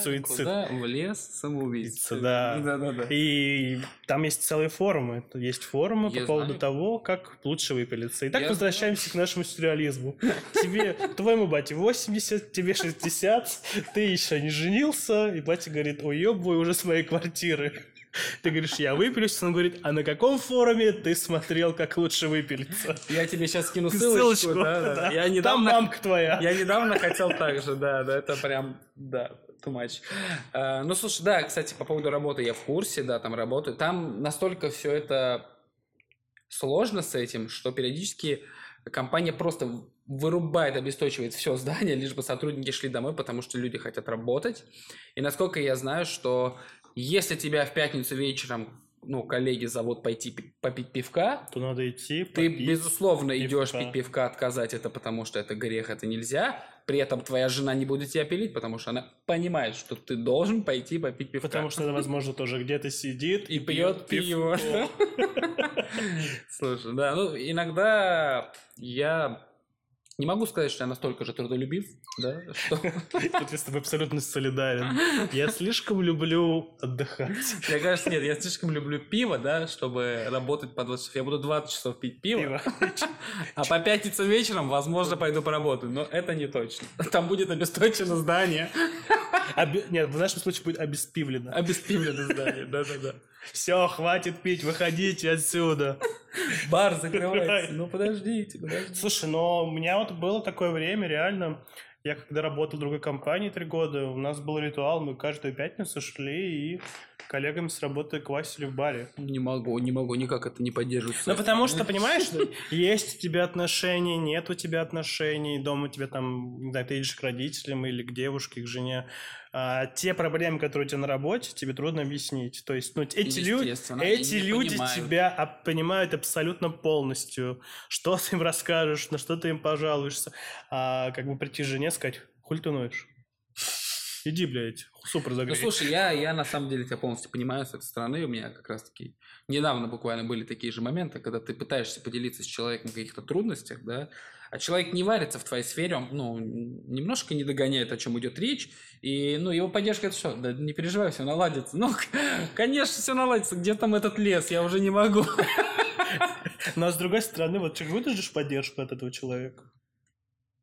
суицид. Куда? В лес самоубийца. Да. Да, да, да. И там есть целые форумы. Есть форумы Я по поводу знаю. того, как лучше выпилиться. И так Я возвращаемся знаю. к нашему сюрреализму. Тебе, твоему бате восемьдесят, тебе шестьдесят, ты еще не женился, и батя говорит: уебывай уже с моей квартиры. Ты говоришь: я выпилюсь. Он говорит: а на каком форуме ты смотрел, как лучше выпилиться? Я тебе сейчас скину ссылочку. ссылочку да, да. Да. Я недавно, там мамка твоя. Я недавно хотел так же, да, да, это прям, да, too much. А, ну, слушай, да, кстати, по поводу работы я в курсе, да, там работаю. Там настолько все это сложно с этим, что периодически компания просто вырубает, обесточивает все здание, лишь бы сотрудники шли домой, потому что люди хотят работать. И насколько я знаю, что... Если тебя в пятницу вечером, ну, коллеги зовут пойти пи- попить пивка, то надо идти. Ты, безусловно, пивка. идешь пить пивка, отказать это, потому что это грех, это нельзя. При этом твоя жена не будет тебя пилить, потому что она понимает, что ты должен пойти попить пивка. Потому что она, возможно, тоже где-то сидит и пьет пиво. Слушай, да, ну, иногда я... Не могу сказать, что я настолько же трудолюбив, да? Тут я с тобой абсолютно солидарен. Я слишком люблю отдыхать. Мне кажется, нет, я слишком люблю пиво, да, чтобы работать по двадцать часов. Я буду двадцать часов пить пиво, а по пятницам вечером, возможно, пойду поработаю. Но это не точно. Там будет обесточено здание. Нет, в нашем случае будет обеспивлено. Обеспивлено здание, да-да-да. Все, хватит пить, выходите отсюда. Бар закрывается. Ну, подождите, подождите. Слушай, но у меня вот было такое время, реально. Я когда работал в другой компании три года, у нас был ритуал, мы каждую пятницу шли и коллегами с работы квасили в баре. Не могу, не могу, никак это не поддерживается. Ну, потому что, понимаешь, есть у тебя отношения, нет у тебя отношений, дома у тебя там, не знаю, ты едешь к родителям или к девушке, к жене. А те проблемы, которые у тебя на работе, тебе трудно объяснить. То есть, ну, эти, лю... эти люди понимают. тебя понимают абсолютно полностью. Что ты им расскажешь, на что ты им пожалуешься. А как бы прийти к жене, сказать: хуль ты ноешь? Иди, блядь, суп разогрей. Ну, слушай, я, я на самом деле тебя полностью понимаю с этой стороны. У меня как раз-таки недавно буквально были такие же моменты, когда ты пытаешься поделиться с человеком в каких-то трудностях, да, а человек не варится в твоей сфере, он, ну, немножко не догоняет, о чем идет речь, и, ну, его поддержка — это что? Да не переживай, все наладится. Ну, конечно, все наладится. Где там этот лес? Я уже не могу. Но, с другой стороны, вот чего ты ждешь поддержку от этого человека?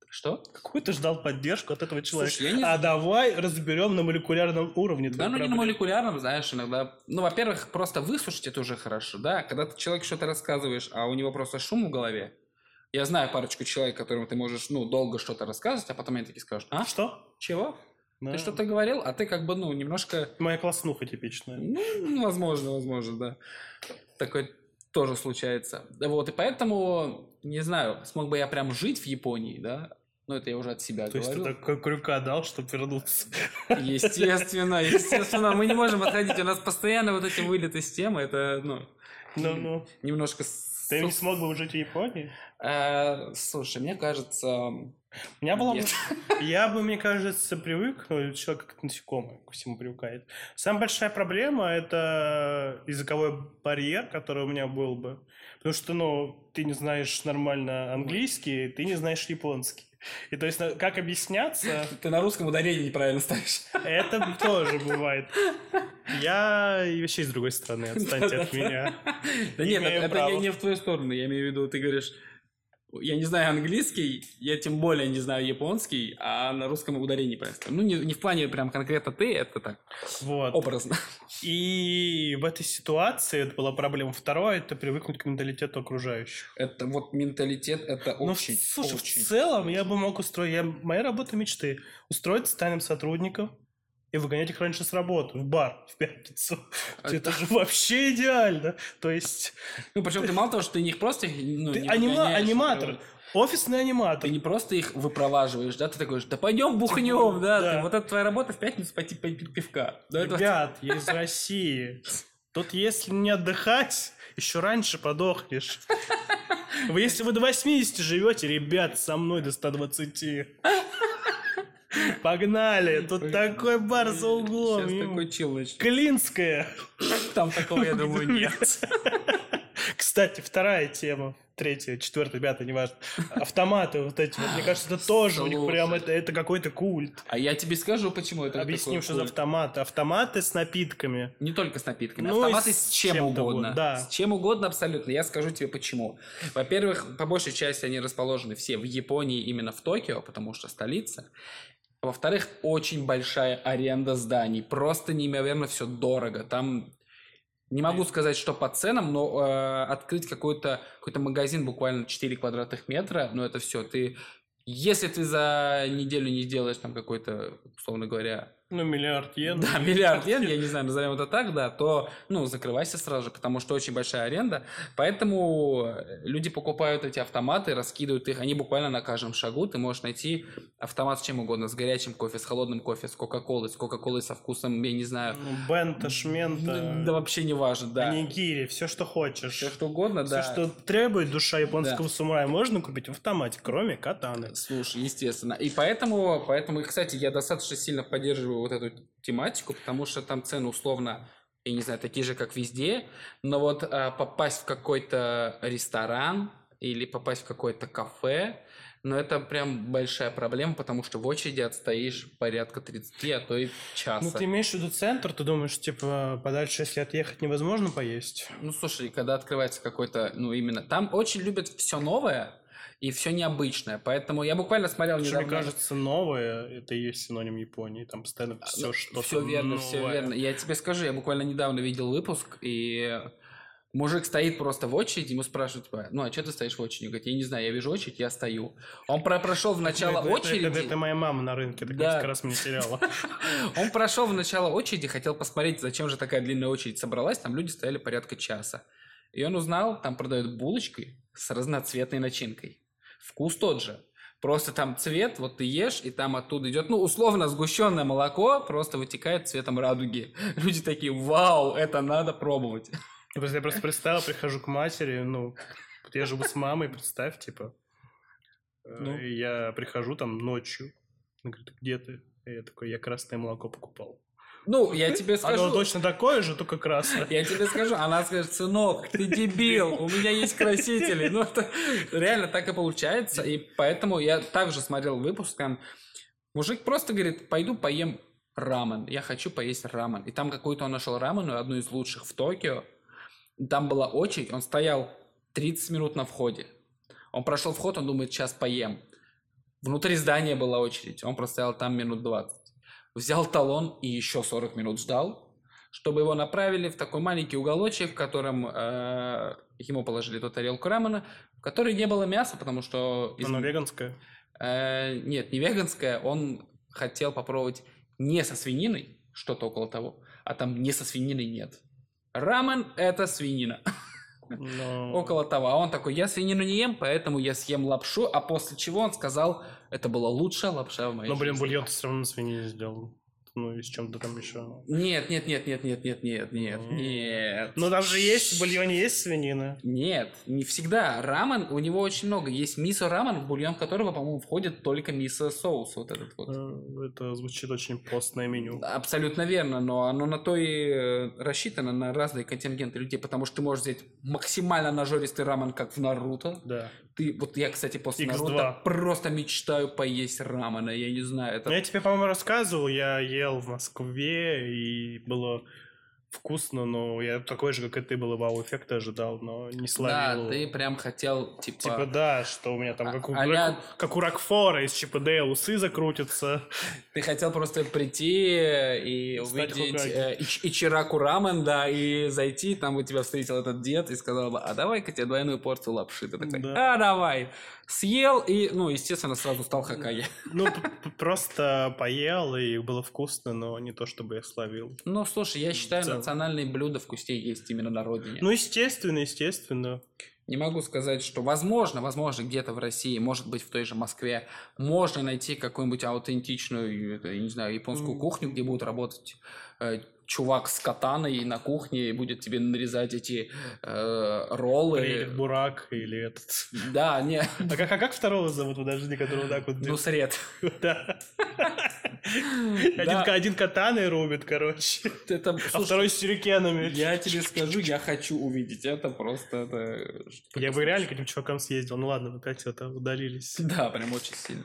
Что? Какую ты ждал поддержку от этого человека? Слушай, я не... А давай разберем на молекулярном уровне. Да, ну не на молекулярном, знаешь, иногда... Ну, во-первых, просто выслушать — это уже хорошо, да? Когда ты человеку что-то рассказываешь, а у него просто шум в голове. Я знаю парочку человек, которым ты можешь, ну, долго что-то рассказывать, а потом они такие скажут: а? Что? Чего? Да. Ты что-то говорил, а ты как бы, ну, немножко... Моя класснуха типичная. Ну, возможно, возможно, да. Такое тоже случается. Вот, и поэтому, не знаю, смог бы я прям жить в Японии, да? Ну, это я уже от себя говорю. То есть ты такой крюка дал, чтобы вернуться? Естественно, естественно. Мы не можем отходить. У нас постоянно вот эти вылеты с темы. Это, ну, ну-ну. немножко... Ты не смог бы жить в Японии? А, слушай, мне кажется... Меня было... Я бы, мне кажется, привык, ну, человек как насекомое ко всему привыкает. Самая большая проблема — это языковой барьер, который у меня был бы. Потому что, ну, ты не знаешь нормально английский, ты не знаешь японский. И то есть, как объясняться... Ты на русском ударение неправильно ставишь. Это тоже бывает. Я вообще с другой стороны, отстаньте от меня. Да нет, это не в твою сторону, я имею в виду, ты говоришь... Я не знаю английский, я тем более не знаю японский, а на русском ударение просто. Ну, не, не в плане прям конкретно ты, это так, вот. Образно. И в этой ситуации это была проблема. Второе, это привыкнуть к менталитету окружающих. Это вот менталитет, это Но, очень... Слушай, очень. В целом я бы мог устроить... Я, моя работа мечты. Устроить станем сотрудников и выгонять их раньше с работы, в бар, в пятницу. Это, это же вообще идеально. То есть... Ну, причем ты мало того, что ты не их просто... Ну, ты не анима... аниматор, офисный аниматор. Ты не просто их выпроваживаешь, да? Ты такой, да пойдем бухнем, да? да. Ты, вот это твоя работа в пятницу пойти попить пивка. Да, ребят, это... я из России. Тут если не отдыхать, еще раньше подохнешь. Вы, если вы до восьмидесяти живете, ребят, со мной до ста двадцати. Погнали! Тут Ой, такой бар за углом. Сейчас такой чилочек. Клинская. Там такого, я думаю, нет. Кстати, вторая тема. Третья, четвертая, пятая, неважно. Автоматы вот эти. Мне кажется, это тоже у них прям это какой-то культ. А я тебе скажу, почему это. Объясним, что за автоматы. Автоматы с напитками. Не только с напитками. Автоматы с чем угодно. С чем угодно абсолютно. Я скажу тебе почему. Во-первых, по большей части они расположены все в Японии, именно в Токио, потому что столица. Во-вторых, очень большая аренда зданий. Просто неимоверно все дорого. Там не могу сказать, что по ценам, но э, открыть какой-то, какой-то магазин буквально четыре квадратных метра, но это все. Ты, если ты за неделю не сделаешь там какой-то, условно говоря... Ну, миллиард йен. Да, миллиард йен, я не знаю, назовем это так, да, то, ну, закрывайся сразу же, потому что очень большая аренда. Поэтому люди покупают эти автоматы, раскидывают их, они буквально на каждом шагу. Ты можешь найти автомат с чем угодно, с горячим кофе, с холодным кофе, с кока-колой, с кока-колой со вкусом, я не знаю. Бента, шмента. Да, да вообще не важно, да. Нигири, все, что хочешь. Все, что угодно, да. Все, что требует душа японского да. самурая, можно купить в автомате, кроме катаны. Слушай, естественно. И поэтому, поэтому, кстати, я достаточно сильно поддерживаю вот эту тематику, потому что там цены условно, я не знаю, такие же, как везде, но вот а, попасть в какой-то ресторан или попасть в какое-то кафе, но это прям большая проблема, потому что в очереди отстоишь порядка тридцати, а то и часа. Ну, ты имеешь в виду центр, ты думаешь, типа, подальше, если отъехать, невозможно поесть? Ну, слушай, когда открывается какой-то, ну, именно, там очень любят все новое, и все необычное. Поэтому я буквально смотрел недавно... Мне кажется, новое, это и есть синоним Японии. Там постоянно все что-то Все верно, новое. все верно. Я тебе скажу, я буквально недавно видел выпуск, и мужик стоит просто в очереди, ему спрашивают, типа, ну, а что ты стоишь в очереди? Он говорит, я не знаю, я вижу очередь, я стою. Он про- прошел в начало это, очереди... Это, это, это моя мама на рынке, так да. несколько раз мне теряла. Он прошел в начало очереди, хотел посмотреть, зачем же такая длинная очередь собралась. Там люди стояли порядка часа. И он узнал, там продают булочки с разноцветной начинкой. Вкус тот же. Просто там цвет, вот ты ешь, и там оттуда идет, ну, условно, сгущенное молоко просто вытекает цветом радуги. Люди такие, вау, это надо пробовать. Я просто представил, прихожу к матери, ну, я живу с мамой, представь, типа. Ну? Я прихожу там ночью, она говорит, где ты? Я такой, я красное молоко покупал. Ну, я тебе скажу... Оно точно такое же, только красное. Я тебе скажу, она скажет, сынок, ты дебил, у меня есть красители. Ну, это реально так и получается. И поэтому я также смотрел выпуск, там мужик просто говорит, пойду поем рамен, я хочу поесть рамен. И там какую-то он нашел рамену, одну из лучших в Токио. Там была очередь, он стоял тридцать минут на входе. Он прошел вход, он думает, сейчас поем. Внутри здания была очередь, он простоял там минут двадцать. Взял талон и еще сорок минут ждал, чтобы его направили в такой маленький уголочек, в котором э, ему положили ту тарелку рамена, в которой не было мяса, потому что... Из... Оно веганское? Э, нет, не веганское. Он хотел попробовать не со свининой, что-то около того, а там не со свининой нет. Рамен – это свинина. Но... Около того. А он такой, я свинину не ем, поэтому я съем лапшу. А после чего он сказал, это была лучшая лапша в моей Но, жизни. Ну, блин, бульон ты все равно на свинину сделал. Ну, и с чем-то там еще. Нет, нет, нет, нет, нет, нет, нет, нет, нет. Ну, там же есть, в бульоне есть свинина. Нет, не всегда. Рамен, у него очень много. Есть мисо-рамен, в бульон которого, по-моему, входит только мисо-соус. Вот этот вот. Это звучит очень постное меню. Абсолютно верно, но оно на то и рассчитано, на разные контингенты людей, потому что ты можешь взять максимально нажористый рамен, как в Наруто. Да. Ты, вот я, кстати, после икс два. Наруто просто мечтаю поесть рамена, я не знаю. Это... Я тебе, по-моему, рассказывал, я ел в Москве, и было вкусно, но я такой же, как и ты, был вау-эффекта ожидал, но не словил. Да, ты прям хотел, типа... Типа, да, что у меня там, как у, а- рак, а- как у Рокфора из Чип и Дейла усы закрутятся. Ты хотел просто прийти и увидеть э, ич- Ичираку Рамен, да, и зайти, там у тебя встретил этот дед и сказал бы, а давай-ка тебе двойную порцию лапши. Ты такой, да. а давай. Съел и, ну, естественно, сразу стал хоккаге. Ну, просто поел, и было вкусно, но не то, чтобы я словил. Ну, слушай, я считаю, национальные блюда вкуснее есть именно на родине. Ну, естественно, естественно. Не могу сказать, что возможно, возможно, где-то в России, может быть, в той же Москве, можно найти какую-нибудь аутентичную, я не знаю, японскую кухню, где будут работать... чувак с катаной на кухне и будет тебе нарезать эти э, роллы. Приедет Бурак или этот. Да, не. А как, а как второго зовут? Вы даже не которого так вот... Нусрет. Да. Один катаной рубит, короче. А второй с сюрикенами. Я тебе скажу, я хочу увидеть. Это просто... Я бы реально к этим чувакам съездил. Ну ладно, опять это удалились. Да, прям очень сильно.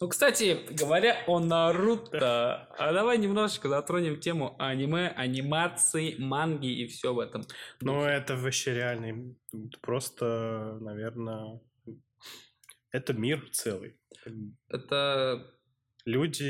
Ну, кстати, говоря о Наруто, а давай немножечко затронем тему аниме, анимации, манги и все в этом. Ну, это вообще реально. Просто, наверное, это мир целый. Это... Люди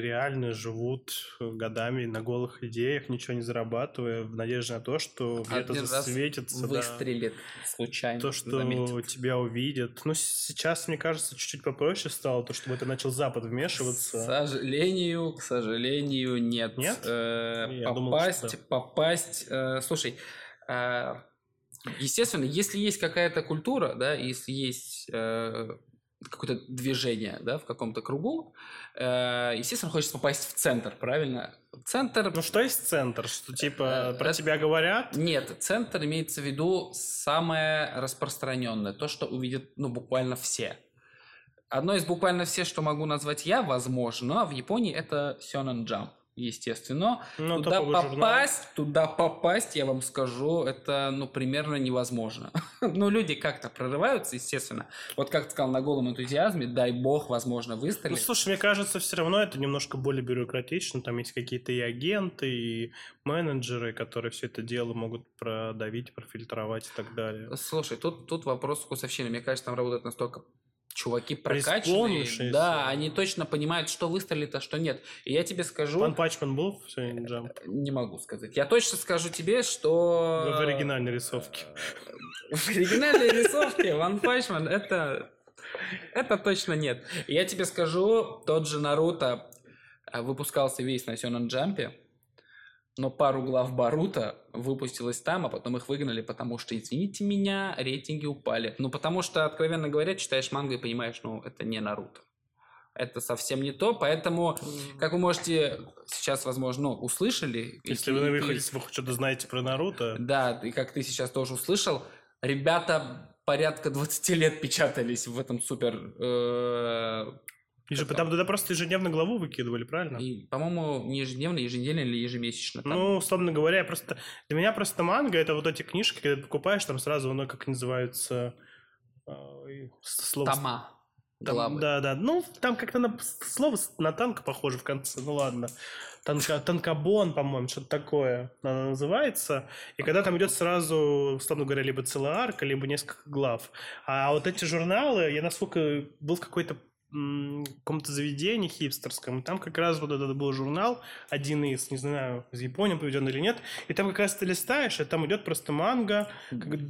реально живут годами на голых идеях, ничего не зарабатывая, в надежде на то, что где-то засветится. Выстрелит, да, случайно. То, что заметит. Тебя увидят. Ну, сейчас, мне кажется, чуть-чуть попроще стало, то, чтобы это начал Запад вмешиваться. К сожалению, к сожалению, нет. Нет? Э, Я попасть, думал, что... попасть... Э, слушай, э, естественно, если есть какая-то культура, да, если есть... Э, какое-то движение, да, в каком-то кругу, естественно, хочется попасть в центр, правильно? Центр... Ну, что есть центр? Что, типа, про тебя говорят? Нет, центр имеется в виду самое распространенное, то, что увидят, ну, буквально все. Одно из буквально все, что могу назвать я, возможно, в Японии это Shonen Jump, естественно. Ну, туда попасть, журнал. Туда попасть, я вам скажу, это, ну, примерно невозможно. Ну, люди как-то прорываются, естественно. Вот как ты сказал, на голом энтузиазме, дай бог, возможно, выстрелить. Ну, слушай, мне кажется, все равно это немножко более бюрократично. Там есть какие-то и агенты, и менеджеры, которые все это дело могут продавить, профильтровать и так далее. Слушай, тут, тут вопрос вкусовщины. Мне кажется, там работают настолько... Чуваки прокачанные, да, они точно понимают, что выстрелит, а что нет. И я тебе скажу... One Punch Man был в Shonen Jump? Не могу сказать. Я точно скажу тебе, что... В оригинальной рисовке. В оригинальной рисовке One Punch Man это... Это точно нет. И я тебе скажу, тот же Наруто выпускался весь на Shonen Jump, но пару глав Боруто выпустилось там, а потом их выгнали, потому что, извините меня, рейтинги упали. Ну, потому что, откровенно говоря, читаешь мангу и понимаешь, ну, это не Наруто. Это совсем не то, поэтому, как вы можете сейчас, возможно, ну, услышали... Если и, вы, и, выходите, и, вы что-то знаете про Наруто... Да, и как ты сейчас тоже услышал, ребята порядка двадцать лет печатались в этом супер... Э- Там туда просто ежедневно главу выкидывали, правильно? И, по-моему, не ежедневно, еженедельно или ежемесячно. Там. Ну, условно говоря, просто для меня просто манга — это вот эти книжки, когда ты покупаешь, там сразу оно, как называется... Э, слово... Тома. Там, да, да. Ну, там как-то на... слово на танк похоже в конце. Ну, ладно. Танка... Танкобон, по-моему, что-то такое она называется. И когда там идет сразу, условно говоря, либо целая арка, либо несколько глав. А вот эти журналы, я насколько был в какой-то каком-то заведении хипстерском. Там как раз вот этот был журнал, один из, не знаю, из Японии поведен или нет. И там как раз ты листаешь, и там идет просто манга,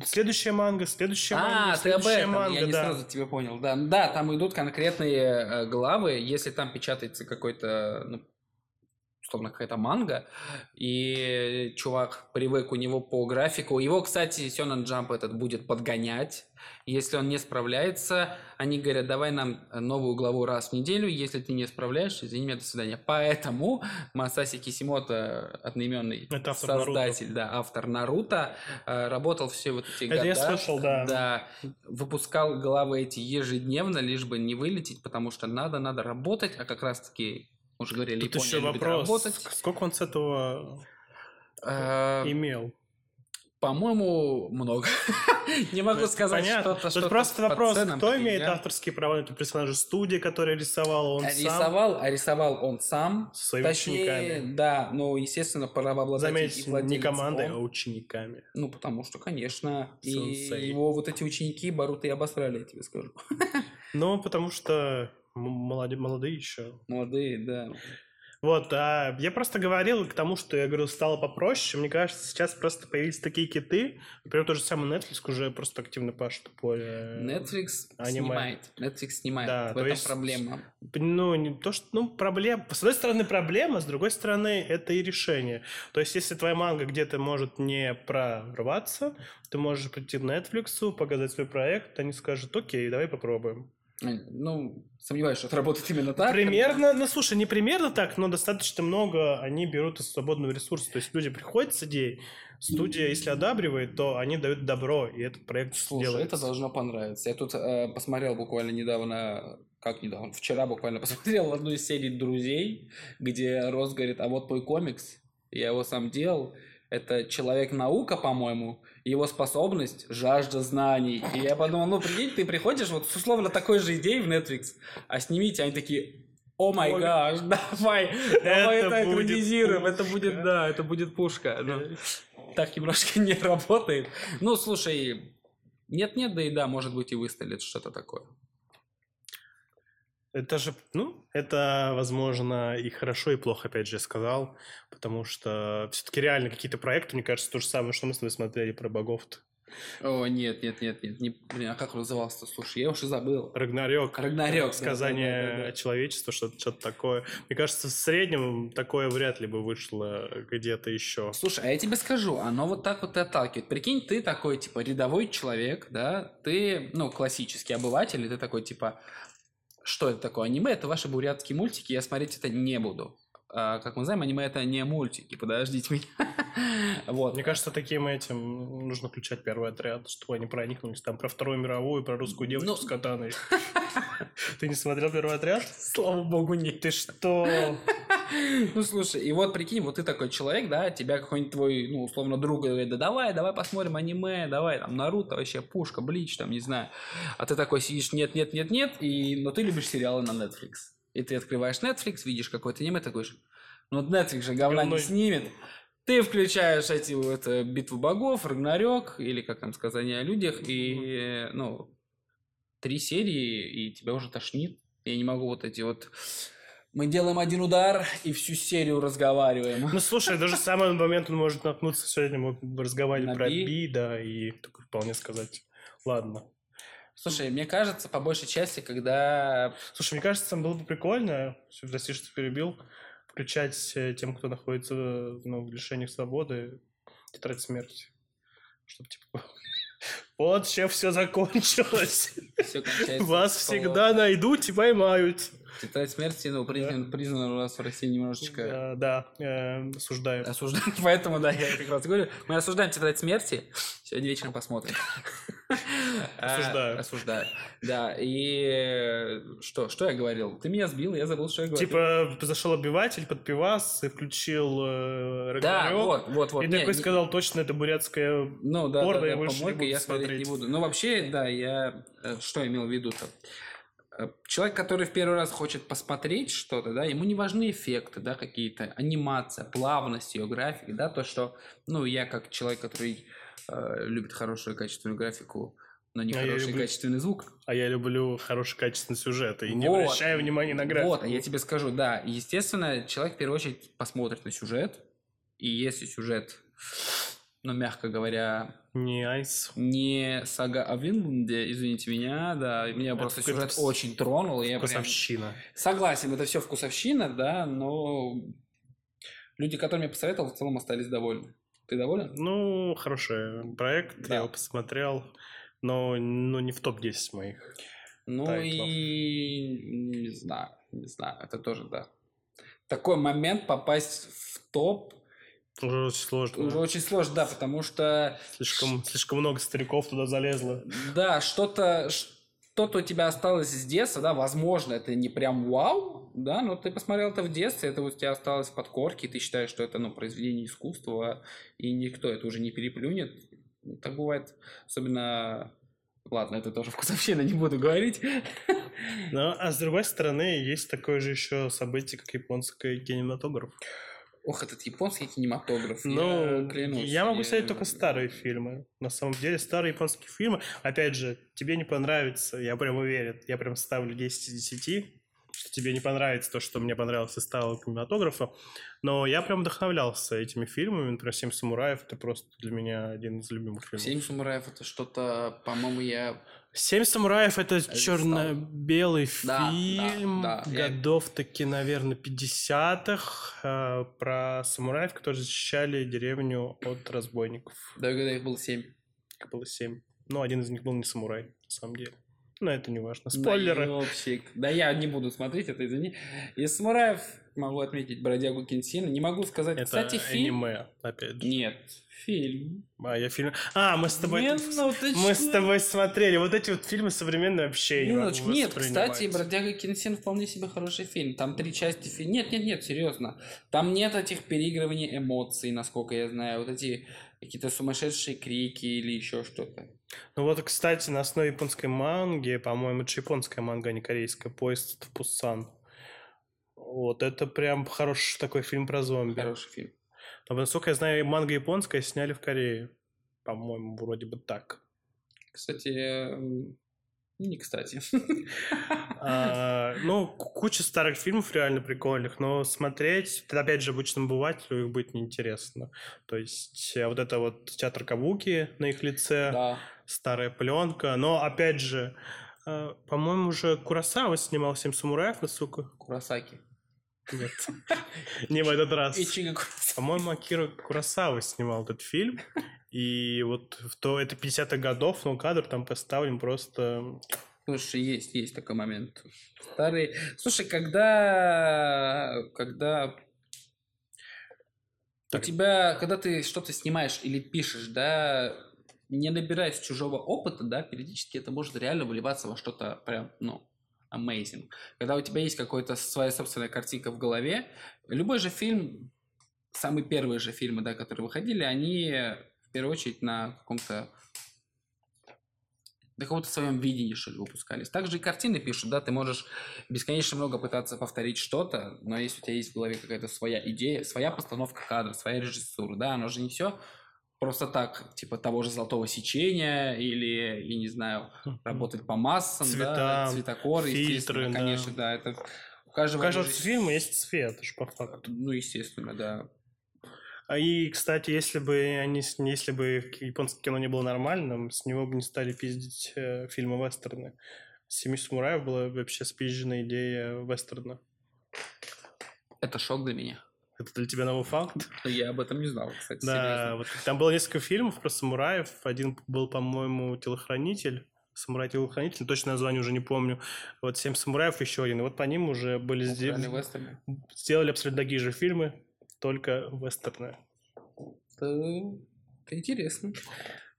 следующая манга, следующая а, манга, следующая ты об этом. Манга. Я да. не сразу тебя понял. Да, да, там идут конкретные главы, если там печатается какой-то, ну, условно, какая-то манга, и чувак привык у него по графику. Его, кстати, Shonen Jump этот будет подгонять. Если он не справляется, они говорят, давай нам новую главу раз в неделю, если ты не справляешься, извини меня, до свидания. Поэтому Масаси Кисимото, одноименный автор создатель, Наруто. Да, автор Наруто, работал все вот эти Это года. Я слышал, да. да. Выпускал главы эти ежедневно, лишь бы не вылететь, потому что надо, надо работать, а как раз-таки мы уже говорили, Тут Япония любит вопрос. работать. Сколько он с этого э, имел? По-моему, много. Не могу сказать, понятно, что... Тут просто вопрос, кто имеет авторские права на эту персонажа? Студия, которая рисовала, он рисовал, сам? А рисовал он сам. Со своими точнее, учениками. Да, ну, естественно, правообладатель и владелец. Не командой, он. А учениками. Ну, потому что, конечно, сенсей. И его вот эти ученики Баруто и обосрали, я тебе скажу. Ну, потому что молодые, молодые еще. Молодые, да. Вот, а я просто говорил к тому, что я говорю, стало попроще. Мне кажется, сейчас просто появились такие киты. Например, тот же самый Netflix уже просто активно пашет по Netflix аниме. снимает. Netflix снимает. Да, в этом есть, проблема. Ну, не то, что... Ну, проблема... С одной стороны, проблема, с другой стороны, это и решение. То есть, если твоя манга где-то может не прорваться, ты можешь прийти к Netflix, показать свой проект, они скажут, окей, давай попробуем. Ну, сомневаюсь, что это работает именно так. Примерно, ну слушай, не примерно так, но достаточно много они берут из свободного ресурса. То есть люди приходят с идеей, студия, если одабривает, то они дают добро, и этот проект слушай, делается. Слушай, это должно понравиться. Я тут э, посмотрел буквально недавно, как недавно, вчера буквально посмотрел одну из серий «Друзей», где Рос говорит, а вот мой комикс, я его сам делал. Это человек-наука, по-моему, его способность, жажда знаний. И я подумал, ну, прикинь, ты приходишь вот с условно такой же идеей в Netflix, а снимите, они такие, о май гаш, давай, давай это экранизируем, это будет, да, это будет пушка. Так немножко не работает. Ну, слушай, нет-нет, да и да, может быть, и выстрелит что-то такое. Это же, ну, это, возможно, и хорошо, и плохо, опять же, я сказал, потому что все-таки реально какие-то проекты, мне кажется, то же самое, что мы с вами смотрели про богов-то. О, нет, нет, нет, нет, не, блин, а как он назывался-то, слушай, я уже забыл. Рагнарёк. Рагнарёк. Сказание да, да, да, да. человечества, что-то, что-то такое. Мне кажется, в среднем такое вряд ли бы вышло где-то еще. Слушай, а я тебе скажу, оно вот так вот и отталкивает. Прикинь, ты такой, типа, рядовой человек, да, ты, ну, классический обыватель, и ты такой, типа... Что это такое? Аниме — это ваши бурятские мультики, я смотреть это не буду. А, как мы знаем, аниме — это не мультики, подождите меня. Вот. Мне кажется, таким этим нужно включать первый отряд, чтобы они проникнулись там про Вторую мировую, про русскую девочку ну... с катаной. Ты не смотрел первый отряд? Слава богу, нет. Ты что? Ну, слушай, и вот, прикинь, вот ты такой человек, да, тебя какой-нибудь твой, ну, условно, друг говорит, да давай, давай посмотрим аниме, давай, там, Наруто, вообще, Пушка, Блич, там, не знаю. А ты такой сидишь, нет, нет, нет, нет, и... но ты любишь сериалы на Netflix. И ты открываешь Netflix, видишь какое-то аниме, такой же, ну, Netflix же говна не снимет. Ты включаешь эти вот «Битву богов», «Рагнарёк», или, как там, «Сказание о людях», и, ну, три серии, и тебя уже тошнит. Я не могу вот эти вот... Мы делаем один удар и всю серию разговариваем. Ну, слушай, даже в самый момент он может наткнуться. Сегодня мы разговаривали про Би, да, и только вполне сказать, ладно. Слушай, мне кажется, по большей части, когда... Слушай, мне кажется, было бы прикольно, прости, что перебил, включать тем, кто находится ну, в лишениях свободы, тетрадь смерти. Чтобы, типа... Вот, сейчас все закончилось. Все кончается. Вас всегда найдут и поймают. Тетрадь смерти, ну, признан, да. признан у нас в России немножечко... Да, да. осуждаем. Осуждаем, поэтому, да, я как раз говорю. Мы осуждаем тетрадь смерти. Сегодня вечером посмотрим. Осуждаю. Осуждаю, да. И что? Что я говорил? Ты меня сбил, я забыл, что я говорил. Типа зашел обиватель под пивас и включил Рагнарёк. Да, вот, вот, вот. И такой сказал, точно, это бурятская порно, я больше не буду смотреть. Ну, вообще, да, я... Что имел в виду-то? Человек, который в первый раз хочет посмотреть что-то, да, ему не важны эффекты, да, какие-то, анимация, плавность ее графики, да, то, что, ну, я как человек, который э, любит хорошую качественную графику, но не а хороший люблю... качественный звук. А я люблю хороший качественный сюжет и вот, не обращаю внимания на графику. Вот, а я тебе скажу, да, естественно, человек в первую очередь посмотрит на сюжет, и если сюжет, ну, мягко говоря... Не айс. Не сага о Винланде, извините меня, да, меня это просто вкус... сюжет очень тронул. Вкусовщина. Прям... Согласен, это все вкусовщина, да, но люди, которым я посоветовал, в целом остались довольны. Ты доволен? Ну, хороший проект, да. Я его посмотрел, но, но не в топ десять моих. Ну тайтлов. И не знаю, не знаю, это тоже, да. Такой момент попасть в топ... Уже очень сложно. Уже да. очень сложно, да, потому что... Слишком, слишком много стариков туда залезло. Да, что-то, что-то у тебя осталось из детства, да, возможно, это не прям вау, да, но ты посмотрел это в детстве, это вот у тебя осталось в подкорке, и ты считаешь, что это, ну, произведение искусства, и никто это уже не переплюнет. Так бывает, особенно... Ладно, это тоже вкусовщина, не буду говорить. Ну, а с другой стороны, есть такое же еще событие, как японский кинематограф. Ох, этот японский кинематограф. Ну, я, клянусь, я могу сказать я... только старые фильмы. На самом деле, старые японские фильмы, опять же, тебе не понравится, я прям уверен, я прям ставлю десять из десяти, что тебе не понравится то, что мне понравилось из старого кинематографа, но я прям вдохновлялся этими фильмами. Например, «Семь самураев» — это просто для меня один из любимых фильмов. «Семь самураев» — это что-то, по-моему, я... «Семь самураев» — это черно-белый да, фильм да, да, годов-таки, наверное, пятидесятых, про самураев, которые защищали деревню от разбойников. Да, когда их было семь. Их было семь. Но один из них был не самурай, на самом деле. Но это не важно. Спойлеры. Да, да я не буду смотреть это, извини. Из самураев могу отметить «Бродягу Кенсина». Не могу сказать, это кстати, фильм... Это аниме, опять же. Нет, фильм. А, я фильм... А, мы с тобой... Минуточку. Мы с тобой смотрели. Вот эти вот фильмы современные вообще не могу воспринимать. Нет, кстати, «Бродяга Кенсин» вполне себе хороший фильм. Там три части фильма. Нет, нет, нет, серьезно. Там нет этих переигрываний эмоций, насколько я знаю. Вот эти какие-то сумасшедшие крики или еще что-то. Ну вот, кстати, на основе японской манги, по-моему, это же японская манга, а не корейская, «Поезд в Пусан». Вот, это прям хороший такой фильм про зомби. Хороший фильм. Но, насколько я знаю, манга японская сняли в Корее. По-моему, вроде бы так. Кстати, не кстати. А, ну, куча старых фильмов реально прикольных, но смотреть, опять же, обычному бывателю их будет неинтересно. То есть вот это вот театр кабуки на их лице, да. Старая пленка, но, опять же, по-моему, уже Куросава снимал «Семь самураев», насколько... Куросаки. Нет, не в этот раз. По-моему, Акира Куросава снимал этот фильм. И вот в то, это пятидесятых годов, но кадр там поставлен просто... Слушай, есть, есть такой момент. Старый... Слушай, когда... Когда... Так. У тебя... Когда ты что-то снимаешь или пишешь, да... Не набираясь чужого опыта, да, периодически это может реально выливаться во что-то прям, ну... Amazing. Когда у тебя есть какая-то своя собственная картинка в голове, любой же фильм, самые первые же фильмы, да, которые выходили, они в первую очередь на каком-то на каком-то своем видении, что ли, выпускались. Также и картины пишут, да, ты можешь бесконечно много пытаться повторить что-то, но если у тебя есть в голове какая-то своя идея, своя постановка кадра, своя режиссура, да, оно же не все просто так, типа того же «Золотого сечения» или, я не знаю, работать по массам, цвета, да, цветокоры, фильтры, да. Конечно, да, это... У каждого, у каждого же... фильма есть цвет, уж по факту. Ну, естественно, да. А и, кстати, если бы они, если бы японское кино не было нормальным, с него бы не стали пиздить э, фильмы вестерны. С «Семи самураев» была вообще спизжена идея вестерна. Это шок для меня. Это для тебя новый факт? Я об этом не знал, кстати. Да, вот, там было несколько фильмов про самураев. Один был, по-моему, «Телохранитель». «Самурай-телохранитель». Точное название уже не помню. Вот «Семь самураев» еще один. И вот по ним уже были сделаны вестерны. Сделали абсолютно такие же фильмы, только вестерны. Это, это интересно.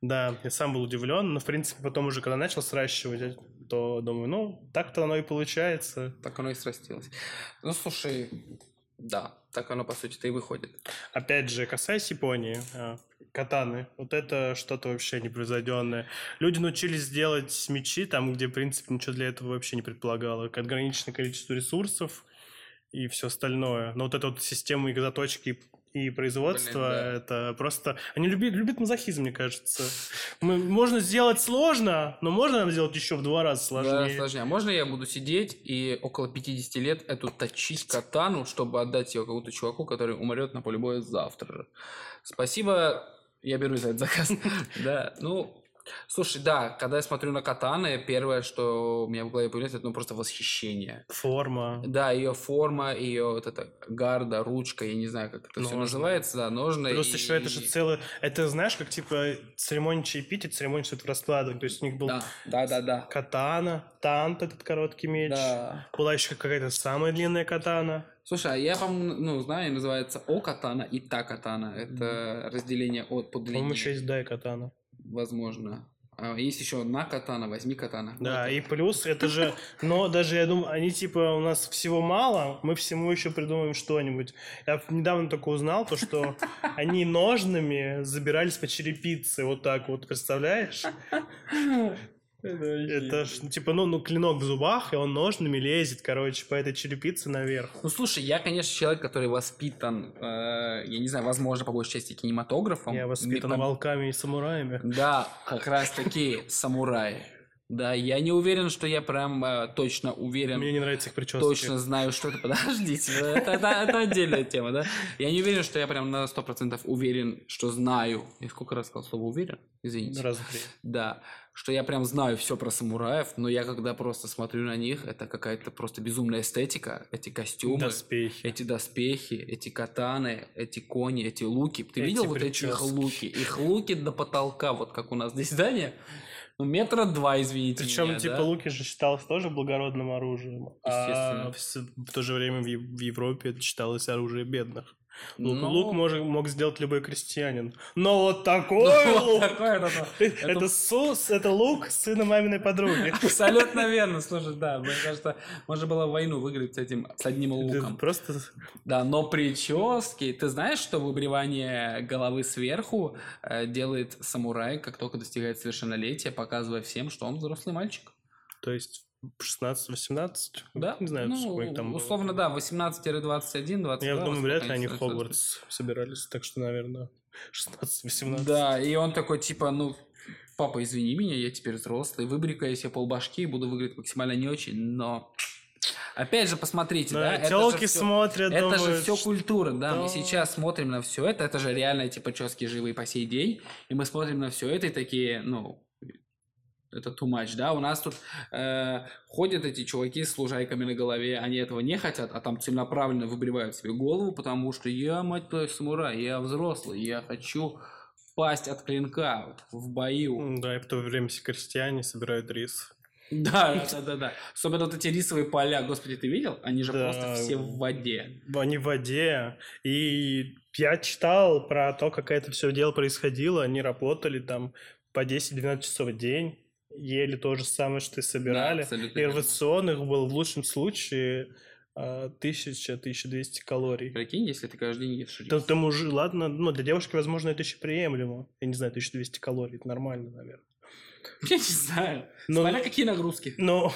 Да, я сам был удивлен. Но, в принципе, потом уже, когда начал сращивать, то думаю, ну, так-то оно и получается. Так оно и срастилось. Ну, слушай... Да, так оно, по сути-то, и выходит. Опять же, касаясь Японии, катаны, вот это что-то вообще непревзойденное. Люди научились делать мечи там, где, в принципе, ничего для этого вообще не предполагало. Ограниченное количество ресурсов и все остальное. Но вот эта вот система их заточки и производства, блин, да. Это просто... Они любят, любят мазохизм, мне кажется. Мы, можно сделать сложно, но можно нам сделать еще в два раза сложнее. В два раза сложнее. Можно я буду сидеть и около пятидесяти лет эту точить катану, чтобы отдать ее какому-то чуваку, который умрет на поле боя завтра? Спасибо, я беру за этот заказ. Да, ну... Слушай, да, когда я смотрю на катаны, первое, что у меня в голове появляется, это ну, просто восхищение. Форма. Да, ее форма, ее вот эта гарда, ручка, я не знаю, как это все называется, да, ножны. Плюс и... еще это же целое, это знаешь, как типа церемония чаепития, церемония что-то раскладывать, то есть у них был да, да, да, да. Катана, тант этот короткий меч, да. Была еще какая-то самая длинная катана. Слушай, а я, по-моему, ну, знаю, называется о-катана и та-катана, это mm. разделение от по длине. По-моему, еще есть дай-катана. Возможно. Есть еще на катана, возьми катана. Да, вот. И плюс это же, но даже я думаю, они типа у нас всего мало, мы всему еще придумаем что-нибудь. Я недавно только узнал то, что они ножными забирались по черепице, вот так вот, представляешь? Это ж, типа, ну, ну, клинок в зубах, и он ножными лезет, короче, по этой черепице наверх. Ну, слушай, я, конечно, человек, который воспитан, э, я не знаю, возможно, по большей части кинематографом. Я воспитан Мне, волками и самураями. Да, как раз таки самураи. Да, я не уверен, что я прям э, точно уверен. Мне не нравится их прически. Точно знаю, что это. Подождите, это, это, это отдельная тема, да? Я не уверен, что я прям на сто процентов уверен, что знаю. Я сколько раз сказал слово «уверен»? Извините. Раз в три. Да. Что я прям знаю все про самураев, но я когда просто смотрю на них, это какая-то просто безумная эстетика. Эти костюмы, доспехи. эти доспехи, эти катаны, эти кони, эти луки. Ты эти видел прически. Вот эти их луки? Их луки до потолка, вот как у нас здесь здание. Ну, метра два, извините. Причем, меня, типа, да? Луки же считалось тоже благородным оружием. Естественно. А в, в то же время в, в Европе это считалось оружием бедных. Лук, ну... лук мож, мог сделать любой крестьянин. Но вот такой ну, лук! Вот такой, да, да. Это, это... сус, это лук сына маминой подруги. Абсолютно верно, слушай, да. Мне кажется, можно было войну выиграть с этим, с одним луком. Просто... Да, но прически... Ты знаешь, что выбривание головы сверху делает самурай, как только достигает совершеннолетия, показывая всем, что он взрослый мальчик. То есть... шестнадцать-восемнадцать? Да. Не знаю, ну, сколько там условно, было. Да, восемнадцать-двадцать один, двадцать два. Я думаю, вряд ли они в Хогвартс собирались, так что, наверное, шестнадцать-восемнадцать. Да, и он такой, типа, ну, папа, извини меня, я теперь взрослый, выбрикаю себе полбашки и буду выглядеть максимально не очень, но... Опять же, посмотрите, да, да телки смотрят, все, думают, это же все культура, что... да, мы сейчас смотрим на все это, это же реально эти прически живые по сей день, и мы смотрим на все это и такие, ну... Это too much, да? У нас тут э, ходят эти чуваки с лужайками на голове, они этого не хотят, а там целенаправленно выбривают себе голову, потому что я, мать твою, самурай, я взрослый, я хочу пасть от клинка в бою. Да, и в то время все крестьяне собирают рис. Да, да, да, да. Особенно вот эти рисовые поля, господи, ты видел? Они же да, просто все в воде. Они в воде. И я читал про то, как это все дело происходило, они работали там по десять-двенадцать часов в день. Ели то же самое, что и собирали. Да, и рацион их был в лучшем случае тысяча-тысяча двести калорий. Прикинь, если ты каждый день ешь рис. Да, там уже, ладно, ну для девушки, возможно, это еще приемлемо. Я не знаю, тысяча двести калорий, это нормально, наверное. Я не знаю. Но, смотря какие нагрузки. Но,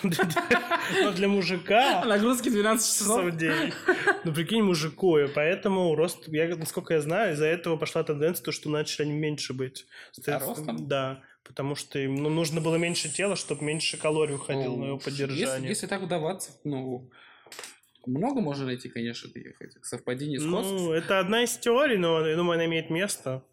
но для мужика... Нагрузки двенадцать часов в день. Ну, прикинь, мужику. И поэтому рост... Я, насколько я знаю, из-за этого пошла тенденция, то, что начали они меньше быть. А ростом? Да. Потому что им ну, нужно было меньше тела, чтобы меньше калорий уходило ну, на его поддержание. Если, если так вдаваться, ну, много можно найти, конечно, этих совпадений, сходств. Ну, это одна из теорий, но, я думаю, она имеет место.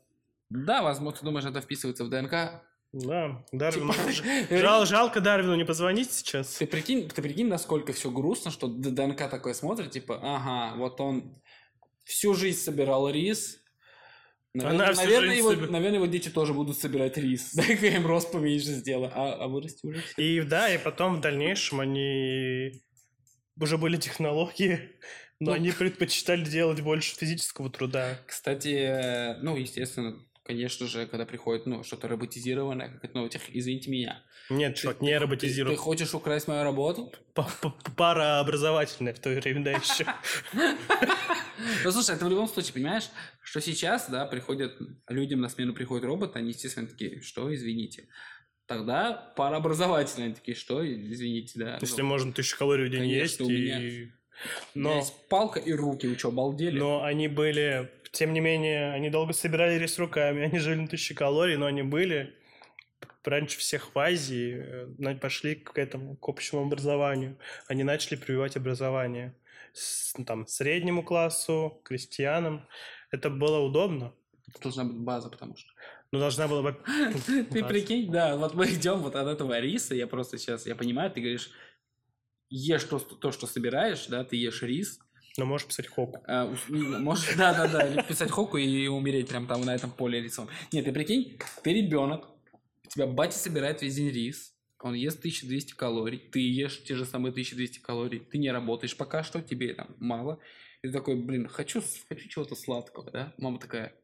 Да, возможно, ты думаешь, это вписывается в ДНК. Да, Дарвину. Типа... Жал, жалко Дарвину не позвонить сейчас. Ты прикинь, ты прикинь, насколько все грустно, что ДНК такое смотрит, типа, ага, вот он всю жизнь собирал рис... Наверное, наверное, его, собер... наверное, его дети тоже будут собирать рис. Дай-ка им рост поменьше сделай, а, а вырасти уже. И да, и потом в дальнейшем они... Уже были технологии, но ну, они предпочитали делать больше физического труда. Кстати, ну, естественно, конечно же, когда приходит ну, что-то роботизированное, какая-то новая техника, извините меня. Нет, чувак, не роботизируй. Ты, ты хочешь украсть мою работу? Парообразовательная в то время, да, еще. Ну, слушай, это в любом случае, понимаешь, что сейчас, да, приходят, людям на смену приходят роботы, они, естественно, такие, что, извините. Тогда парообразовательные, они такие, что, извините, да. Если можно тысячу калорий в день есть. У меня есть палка и руки, вы что, обалдели? Но они были, тем не менее, они долго собирали рис руками, они жили на тысячу калорий, но они были... Раньше всех в Азии пошли к этому, к общему образованию. Они начали прививать образование с, там, среднему классу, крестьянам. Это было удобно. Должна быть база, потому что... Ну, должна была бы... Ты прикинь, да, вот мы идем вот от этого риса, я просто сейчас, я понимаю, ты говоришь, ешь то, что собираешь, да, ты ешь рис. Но можешь писать Хоку. А, можешь, да-да-да, писать Хоку и умереть прям там на этом поле рисом. Нет, ты прикинь, ты ребенок. У тебя батя собирает весь день рис, он ест тысяча двести калорий, ты ешь те же самые тысяча двести калорий, ты не работаешь пока что, тебе там мало. И ты такой, блин, хочу, хочу чего-то сладкого, да? Мама такая,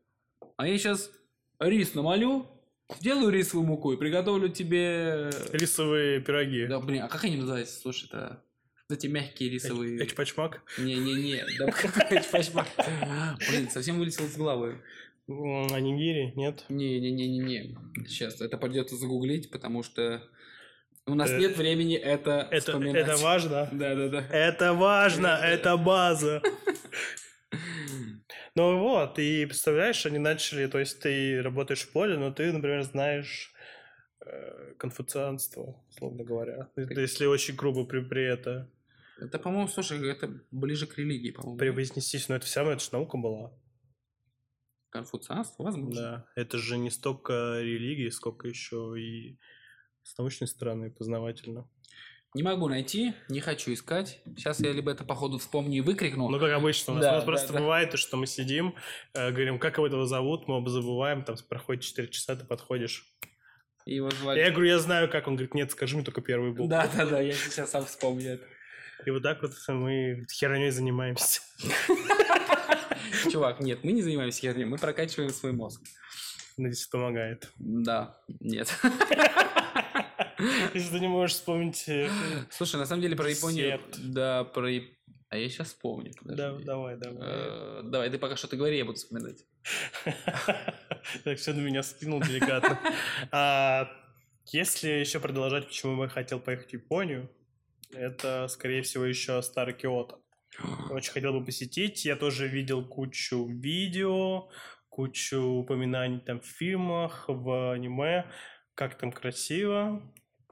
а я сейчас рис намолю, Сделаю рисовую муку и приготовлю тебе... Рисовые пироги. Да, блин, а как они называются? Слушай, это... эти мягкие рисовые... Эчпачмак? Не-не-не, да какой эчпачмак? Блин, совсем вылетел с головы. А нигири? Нет? Не-не-не-не-не. Сейчас, это придется загуглить, потому что... У нас нет времени это вспоминать. Это важно? Да-да-да. Это важно, это база. Ну вот, и представляешь, они начали, то есть ты работаешь в поле, но ты, например, знаешь э, конфуцианство, условно говоря, так... если очень грубо при, при это. Это, по-моему, слушай, это ближе к религии, по-моему. Превознестись, но это вся это же наука была. Конфуцианство, возможно. Да, это же не столько религии, сколько еще и с научной стороны познавательно. Не могу найти, не хочу искать. Сейчас я либо это, походу, вспомню и выкрикну. Ну, как обычно, у нас, да, у нас да, просто да. бывает то, что мы сидим, э, говорим, как его этого зовут, мы оба забываем, там проходит четыре часа, ты подходишь. И его звали. Я говорю, я знаю, как. Он говорит, нет, скажи мне только первую букву. Да-да-да, я сейчас сам вспомню это. И вот так вот мы херней занимаемся. Чувак, нет, мы не занимаемся херней, мы прокачиваем свой мозг. Надеюсь, это помогает. Да, нет. Если ты не можешь вспомнить... Слушай, на самом деле про Японию... Да, про... А я сейчас вспомню. Да, давай, давай. Давай, ты пока что-то говори, я буду вспоминать. Так, все на меня скинул деликатно. Если еще продолжать, почему я хотел поехать в Японию, это, скорее всего, еще старый Киото. Очень хотел бы посетить. Я тоже видел кучу видео, кучу упоминаний там в фильмах, в аниме, как там красиво,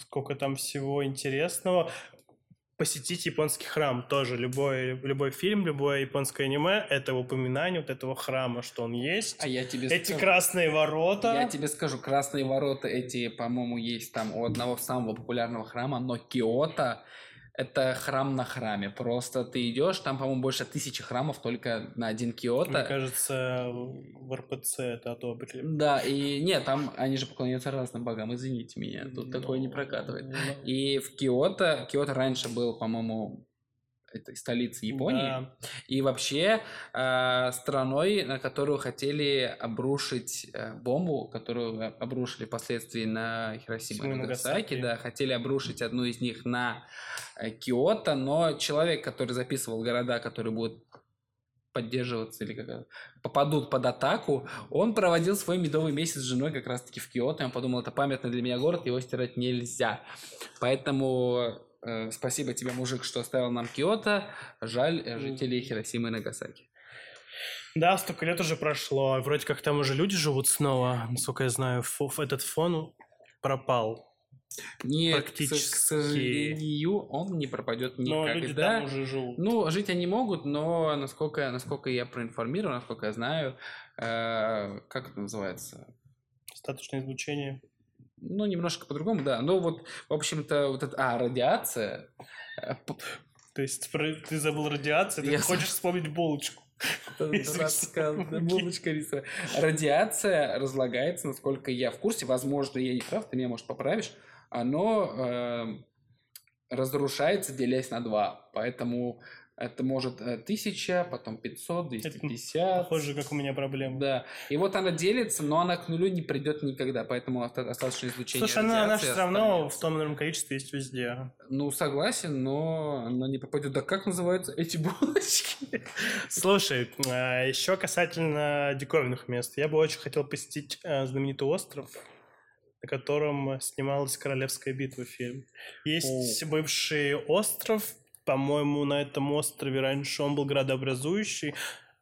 сколько там всего интересного. Посетить японский храм тоже. Любой, любой фильм, любое японское аниме – это упоминание вот этого храма, что он есть. А я тебе эти скажу, красные ворота. Я тебе скажу, красные ворота эти, по-моему, есть там у одного самого популярного храма, но Киото – это храм на храме. Просто ты идешь, там, по-моему, больше тысячи храмов только на один Киото. Мне кажется, в эр пэ цэ это одобрили. Да, и нет, там они же поклоняются разным богам, извините меня, тут но... такое не прокатывает. Но... И в Киото, Киото раньше был, по-моему, этой столицей Японии, да. И вообще э, страной, на которую хотели обрушить э, бомбу, которую обрушили впоследствии на Хиросиму и Нагасаки, да, хотели обрушить одну из них на э, Киото, но человек, который записывал города, которые будут поддерживаться или как попадут под атаку, он проводил свой медовый месяц с женой как раз-таки в Киото, и он подумал, это памятный для меня город, его стирать нельзя. Поэтому... Спасибо тебе, мужик, что оставил нам Киото. Жаль жителей Хиросимы и Нагасаки. Да, столько лет уже прошло. Вроде как там уже люди живут снова. Насколько я знаю, фо- этот фон пропал. Нет, практически. К сожалению, он не пропадет никогда. Но люди там уже живут. Ну, жить они могут, но насколько, насколько я проинформирован, насколько я знаю, э- как это называется? Статусное излучение. Ну, немножко по-другому, да. Но вот, в общем-то, вот это... А, радиация. То есть ты забыл радиацию, ты хочешь вспомнить булочку. Булочка рисовая. Радиация разлагается, насколько я в курсе. Возможно, я не прав, ты меня, может, поправишь. Оно разрушается, делясь на два. Поэтому... Это может тысяча, потом пятьсот, двести пятьдесят. Похоже, как у меня проблема. Да. И вот она делится, но она к нулю не придет никогда, поэтому остаточное излучение. Слушай, она, она все равно в том количестве есть везде. Ну, согласен, но она не попадет. Да как называются эти булочки? Слушай, еще касательно диковинных мест. Я бы очень хотел посетить знаменитый остров, на котором снималась «Королевская битва» фильм. Есть О. бывший остров. По-моему, на этом острове раньше он был градообразующий.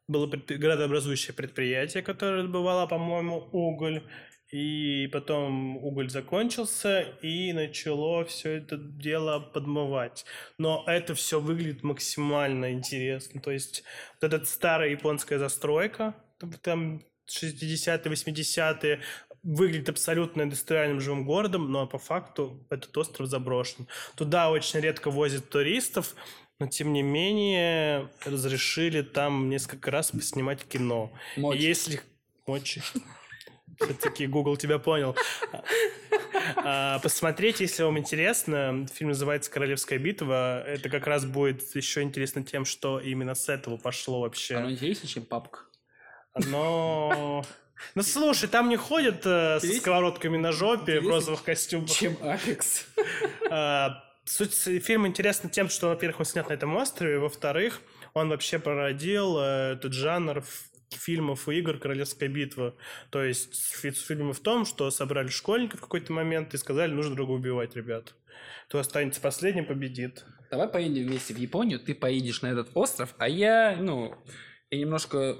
Было предпри... градообразующее предприятие, которое добывало, по-моему, уголь. И потом уголь закончился, и начало все это дело подмывать. Но это все выглядит максимально интересно. То есть вот эта старая японская застройка, там шестидесятые, восьмидесятые, выглядит абсолютно индустриальным живым городом, но по факту этот остров заброшен. Туда очень редко возят туристов, но тем не менее разрешили там несколько раз поснимать кино. Мочи. Если... Мочи. Все-таки Google тебя понял. Посмотреть, если вам интересно. Фильм называется «Королевская битва». Это как раз будет еще интересно тем, что именно с этого пошло вообще. Оно интереснее, чем папка. Но... Ну слушай, там не ходят э, со сковородками на жопе, в розовых костюмах. Чем Апекс? Суть фильма интересна тем, что, во-первых, он снят на этом острове, во-вторых, он вообще породил э, этот жанр фильмов и игр «Королевская битва». То есть фильм в том, что собрали школьников в какой-то момент и сказали, нужно друга убивать, ребят. Кто останется последним, победит. Давай поедем вместе в Японию, ты поедешь на этот остров, а я, ну, я немножко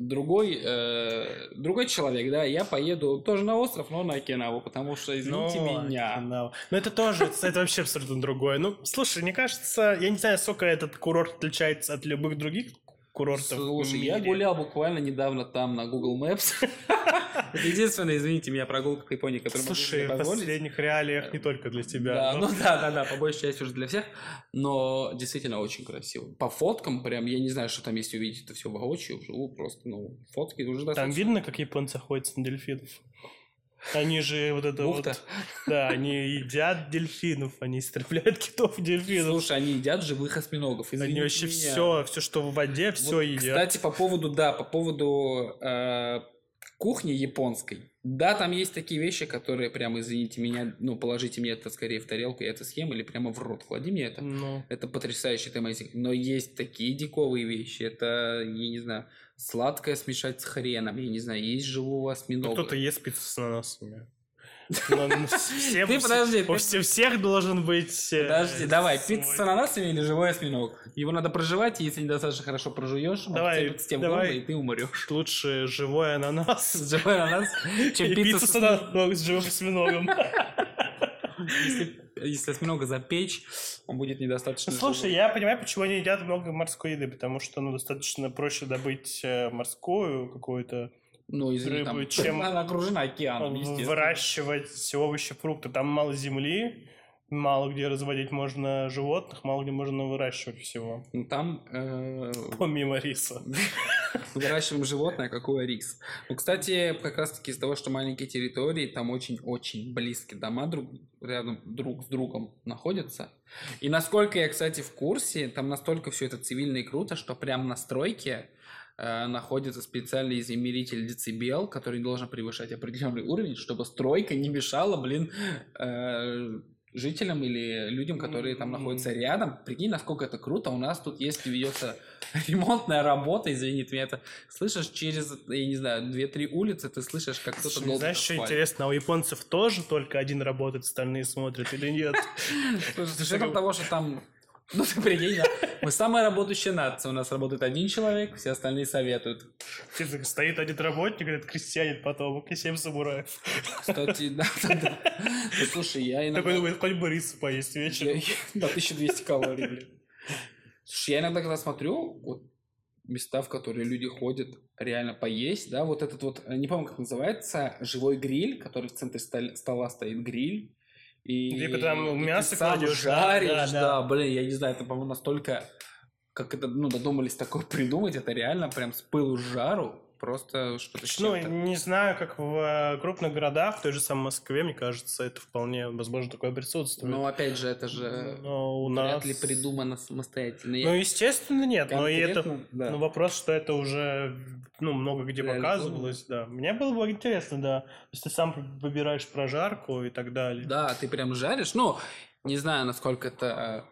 другой, э, другой человек, да, я поеду тоже на остров, но на Окинаву, потому что, извините но, меня. Окинава. Ну, это тоже, это вообще абсолютно другое. Ну, слушай, мне кажется, я не знаю, сколько этот курорт отличается от любых других курортов. Слушай, я гулял буквально недавно там на Google Maps. Это единственное, извините меня, прогулка по Японии, которую могу себе позволить. Слушай, в последних реалиях не только для тебя. Да, но... Ну да, да, да, по большей части уже для всех. Но действительно очень красиво. По фоткам прям, я не знаю, что там есть увидеть, это все воочию, вживую просто, ну, фотки уже достаточно. Там видно, как японцы охотятся на дельфинов? Они же вот это Бухта. вот... Да, они едят дельфинов, они истребляют китов-дельфинов. Слушай, они едят живых осьминогов, извините. Они вообще меня. все, все, что в воде, все вот, едят. Кстати, по поводу, да, по поводу... Э- кухни японской. Да, там есть такие вещи, которые прямо, извините меня, ну, положите мне это скорее в тарелку, я это съем, или прямо в рот клади мне это. No. Это потрясающе, это amazing. Но есть такие диковые вещи. Это, я не знаю, сладкое смешать с хреном, я не знаю, есть живого осьминога. Ну, кто-то ест пиццу с ананасами. Ты подожди. У всех должен быть... Подожди, давай, пицца с ананасами или живой осьминог? Его надо прожевать, и если недостаточно хорошо прожуешь, он цепит с тем горло, и ты умрешь. Лучше живой ананас. Живой ананас, чем пицца с живым осьминогом. Если осьминога запечь, он будет недостаточно. Слушай, я понимаю, почему они едят много морской еды, потому что достаточно проще добыть морскую какую-то... Ну, извини, рыбы, там, чем она окружена океаном, естественно. Выращивать овощи, фрукты. Там мало земли, мало где разводить можно животных, мало где можно выращивать всего. Ну, там... Э... Помимо риса. Выращиваем животное, какой рис. Ну, кстати, как раз-таки из-за того, что маленькие территории, там очень-очень близкие дома друг, рядом друг с другом находятся. И насколько я, кстати, в курсе, там настолько все это цивильно и круто, что прям на стройке... находится специальный измеритель децибел, который должен превышать определенный уровень, чтобы стройка не мешала, блин, э, жителям или людям, которые там находятся рядом. Прикинь, насколько это круто. У нас тут есть, ведется ремонтная работа, извини, ты меня это слышишь через, я не знаю, две-три улицы, ты слышишь, как кто-то долбит. Знаешь, что интересно, а у японцев тоже только один работает, остальные смотрят или нет? Слушай, с учетом того, что там... Ну ты прикинь, да. Мы самая работающая нация. У нас работает один человек, все остальные советуют. Стоит один работник, этот крестьянин потом, и семь самураев. Кстати, да, да, да. Ну, слушай, я иногда... Такой думает, хоть бы рис поесть вечером. Да, тысяча двести калорий, блин. Слушай, я иногда, когда смотрю, вот места, в которые люди ходят реально поесть, да, вот этот вот, не помню, как называется, живой гриль, который в центре стола стоит гриль. И типа там мясо кладешь, жаришь, да, да. да, блин, я не знаю, это, по-моему, настолько, как это, ну, додумались такое придумать, это реально прям с пылу с жару, просто что-то с чем-то. Ну, не знаю, как в крупных городах, в той же самой Москве, мне кажется, это вполне, возможно, такое присутствует. Но, опять же, это же у нас... вряд ли придумано самостоятельно. Ну, естественно, нет, конкретно, но и это, да. ну, вопрос, что это уже, ну, много где реально показывалось, думаю. Да. Мне было бы интересно, да, то есть ты сам выбираешь прожарку и так далее. Да, ты прям жаришь, ну, не знаю, насколько это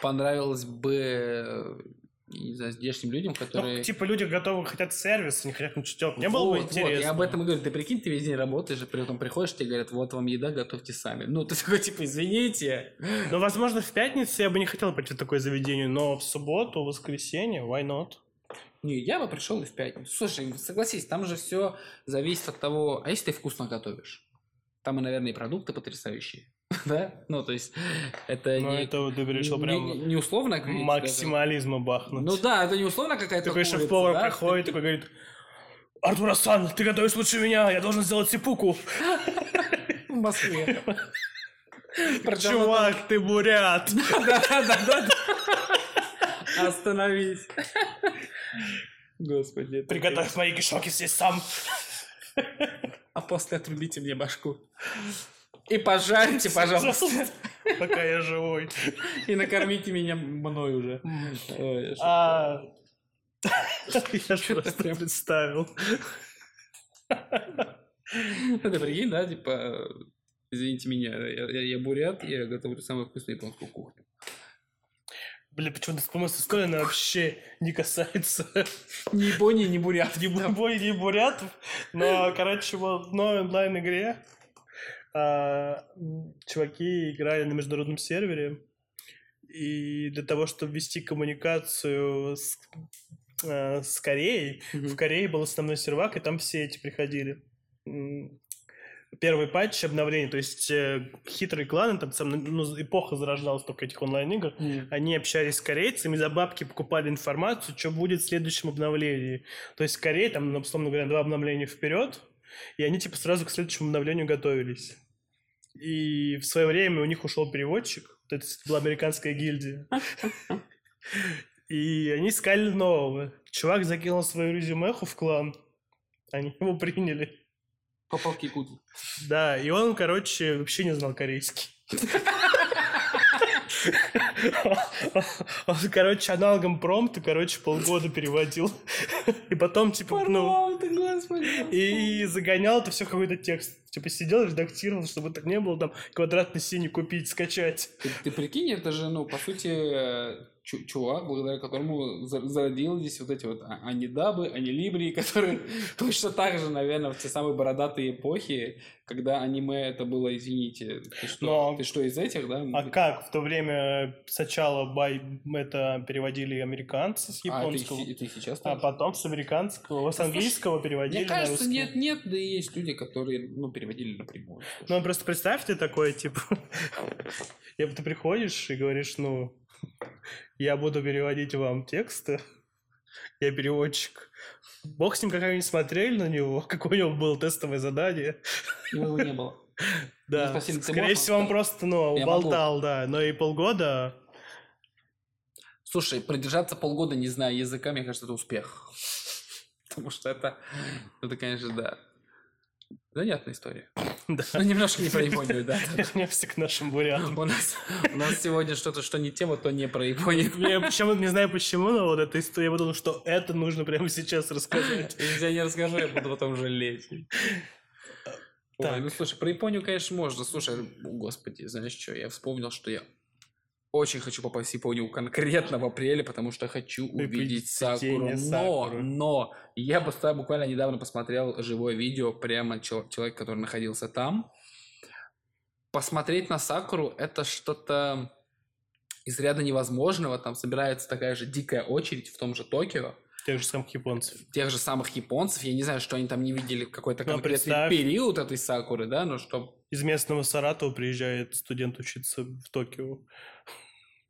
понравилось бы... Не знаю, здешним людям, которые... Ну, типа, люди готовы, хотят сервис, не хотят ничего. Мне вот, было бы интересно. Вот, я об этом и говорю. Ты прикинь, ты весь день работаешь, и при этом приходишь, тебе говорят, вот вам еда, готовьте сами. Ну, ты такой, типа, извините. Ну, возможно, в пятницу я бы не хотел пойти в такое заведение, но в субботу, в воскресенье, why not? Не, я бы пришел и в пятницу. Слушай, согласись, там же все зависит от того, а если ты вкусно готовишь? Там, наверное, и продукты потрясающие. Да? Ну, то есть, это ну, не... Ну, это вот ты решил прям не, не условно, максимализма бахнуть. Ну да, это не условно какая-то такой курица. Такой шеф-повар да? приходит и ты... такой говорит, Артур-сан, ты готовишь лучше меня, я должен сделать сипуку. В Москве. Чувак, ты бурят. Да-да-да. Остановись. Господи. Приготовь мои кишок, если сам. А после отрубите мне башку. И пожарьте, пожалуйста. Пока я живой. И накормите меня мной уже. Я что-то прям представил. Это прикинь, да, типа, извините меня, я бурят, я готовлю самую вкусную японскую кухню. Блин, почему-то с истории она вообще не касается ни Японии, ни бурятов. Ни Японии, ни бурятов. Но, короче, в одной онлайн-игре чуваки играли на международном сервере. И для того, чтобы вести коммуникацию с, э, с Кореей, mm-hmm. в Корее был основной сервак, и там все эти приходили. Первый патч, обновление, то есть э, хитрые кланы, там сам, ну, эпоха зарождалась только этих онлайн-игр, mm-hmm. они общались с корейцами, за бабки покупали информацию, что будет в следующем обновлении. То есть в Корее, там, условно говоря, два обновления вперед, и они типа сразу к следующему обновлению готовились. И в свое время у них ушел переводчик, это была американская гильдия. И они искали нового. Чувак закинул свою резюмеху в клан. Они его приняли. Попал в Якудзу. Да, и он, короче, вообще не знал корейский. Он, короче, аналогом промпта, короче, полгода переводил. И потом, типа, ну... И загонял это все какой-то текст. Типа, сидел, редактировал, чтобы так не было, там, квадратный синий купить, скачать. Ты, ты прикинь, это же, ну, по сути... чувак, благодаря которому зародились вот эти вот анидабы, анилибри, которые точно так же, наверное, в те самые бородатые эпохи, когда аниме это было, извините, ты что, но... ты что из этих, да? А как? В то время сначала бай... это переводили американцы с японского, а, это, это сейчас, а потом с американского, с английского переводили на русский. Мне кажется, нет-нет, да и есть люди, которые, ну, переводили напрямую. Ну, просто представьте такое, типа, ты приходишь и говоришь, ну... Я буду переводить вам тексты. Я переводчик. Бог с ним, как они смотрели на него, какое у него было тестовое задание. Его не было. Да. Спросили, скорее всего, он просто, ну, уболтал, да. Но и полгода... Слушай, продержаться полгода, не зная языка, мне кажется, это успех. Потому что это, это, конечно, да. Занятная история. Да. Ну, немножко не про Японию, да. Вернемся к нашим бурятам. У нас, у нас сегодня что-то, что не тема, то не про Японию. Я почему, не знаю почему, но вот эта история, я подумал, что это нужно прямо сейчас рассказать. Если я не расскажу, я буду потом жалеть. Ой, ну слушай, про Японию, конечно, можно. Слушай, господи, знаешь что, я вспомнил, что я очень хочу попасть в Японию конкретно в апреле, потому что хочу увидеть сакуру. Но, но я буквально недавно посмотрел живое видео прямо человека, который находился там. Посмотреть на сакуру – это что-то из ряда невозможного. Там собирается такая же дикая очередь в том же Токио. Тех же самых японцев. Тех же самых японцев. Я не знаю, что они там не видели какой-то конкретный период этой сакуры, да, но что... Из местного Саратова приезжает студент учиться в Токио.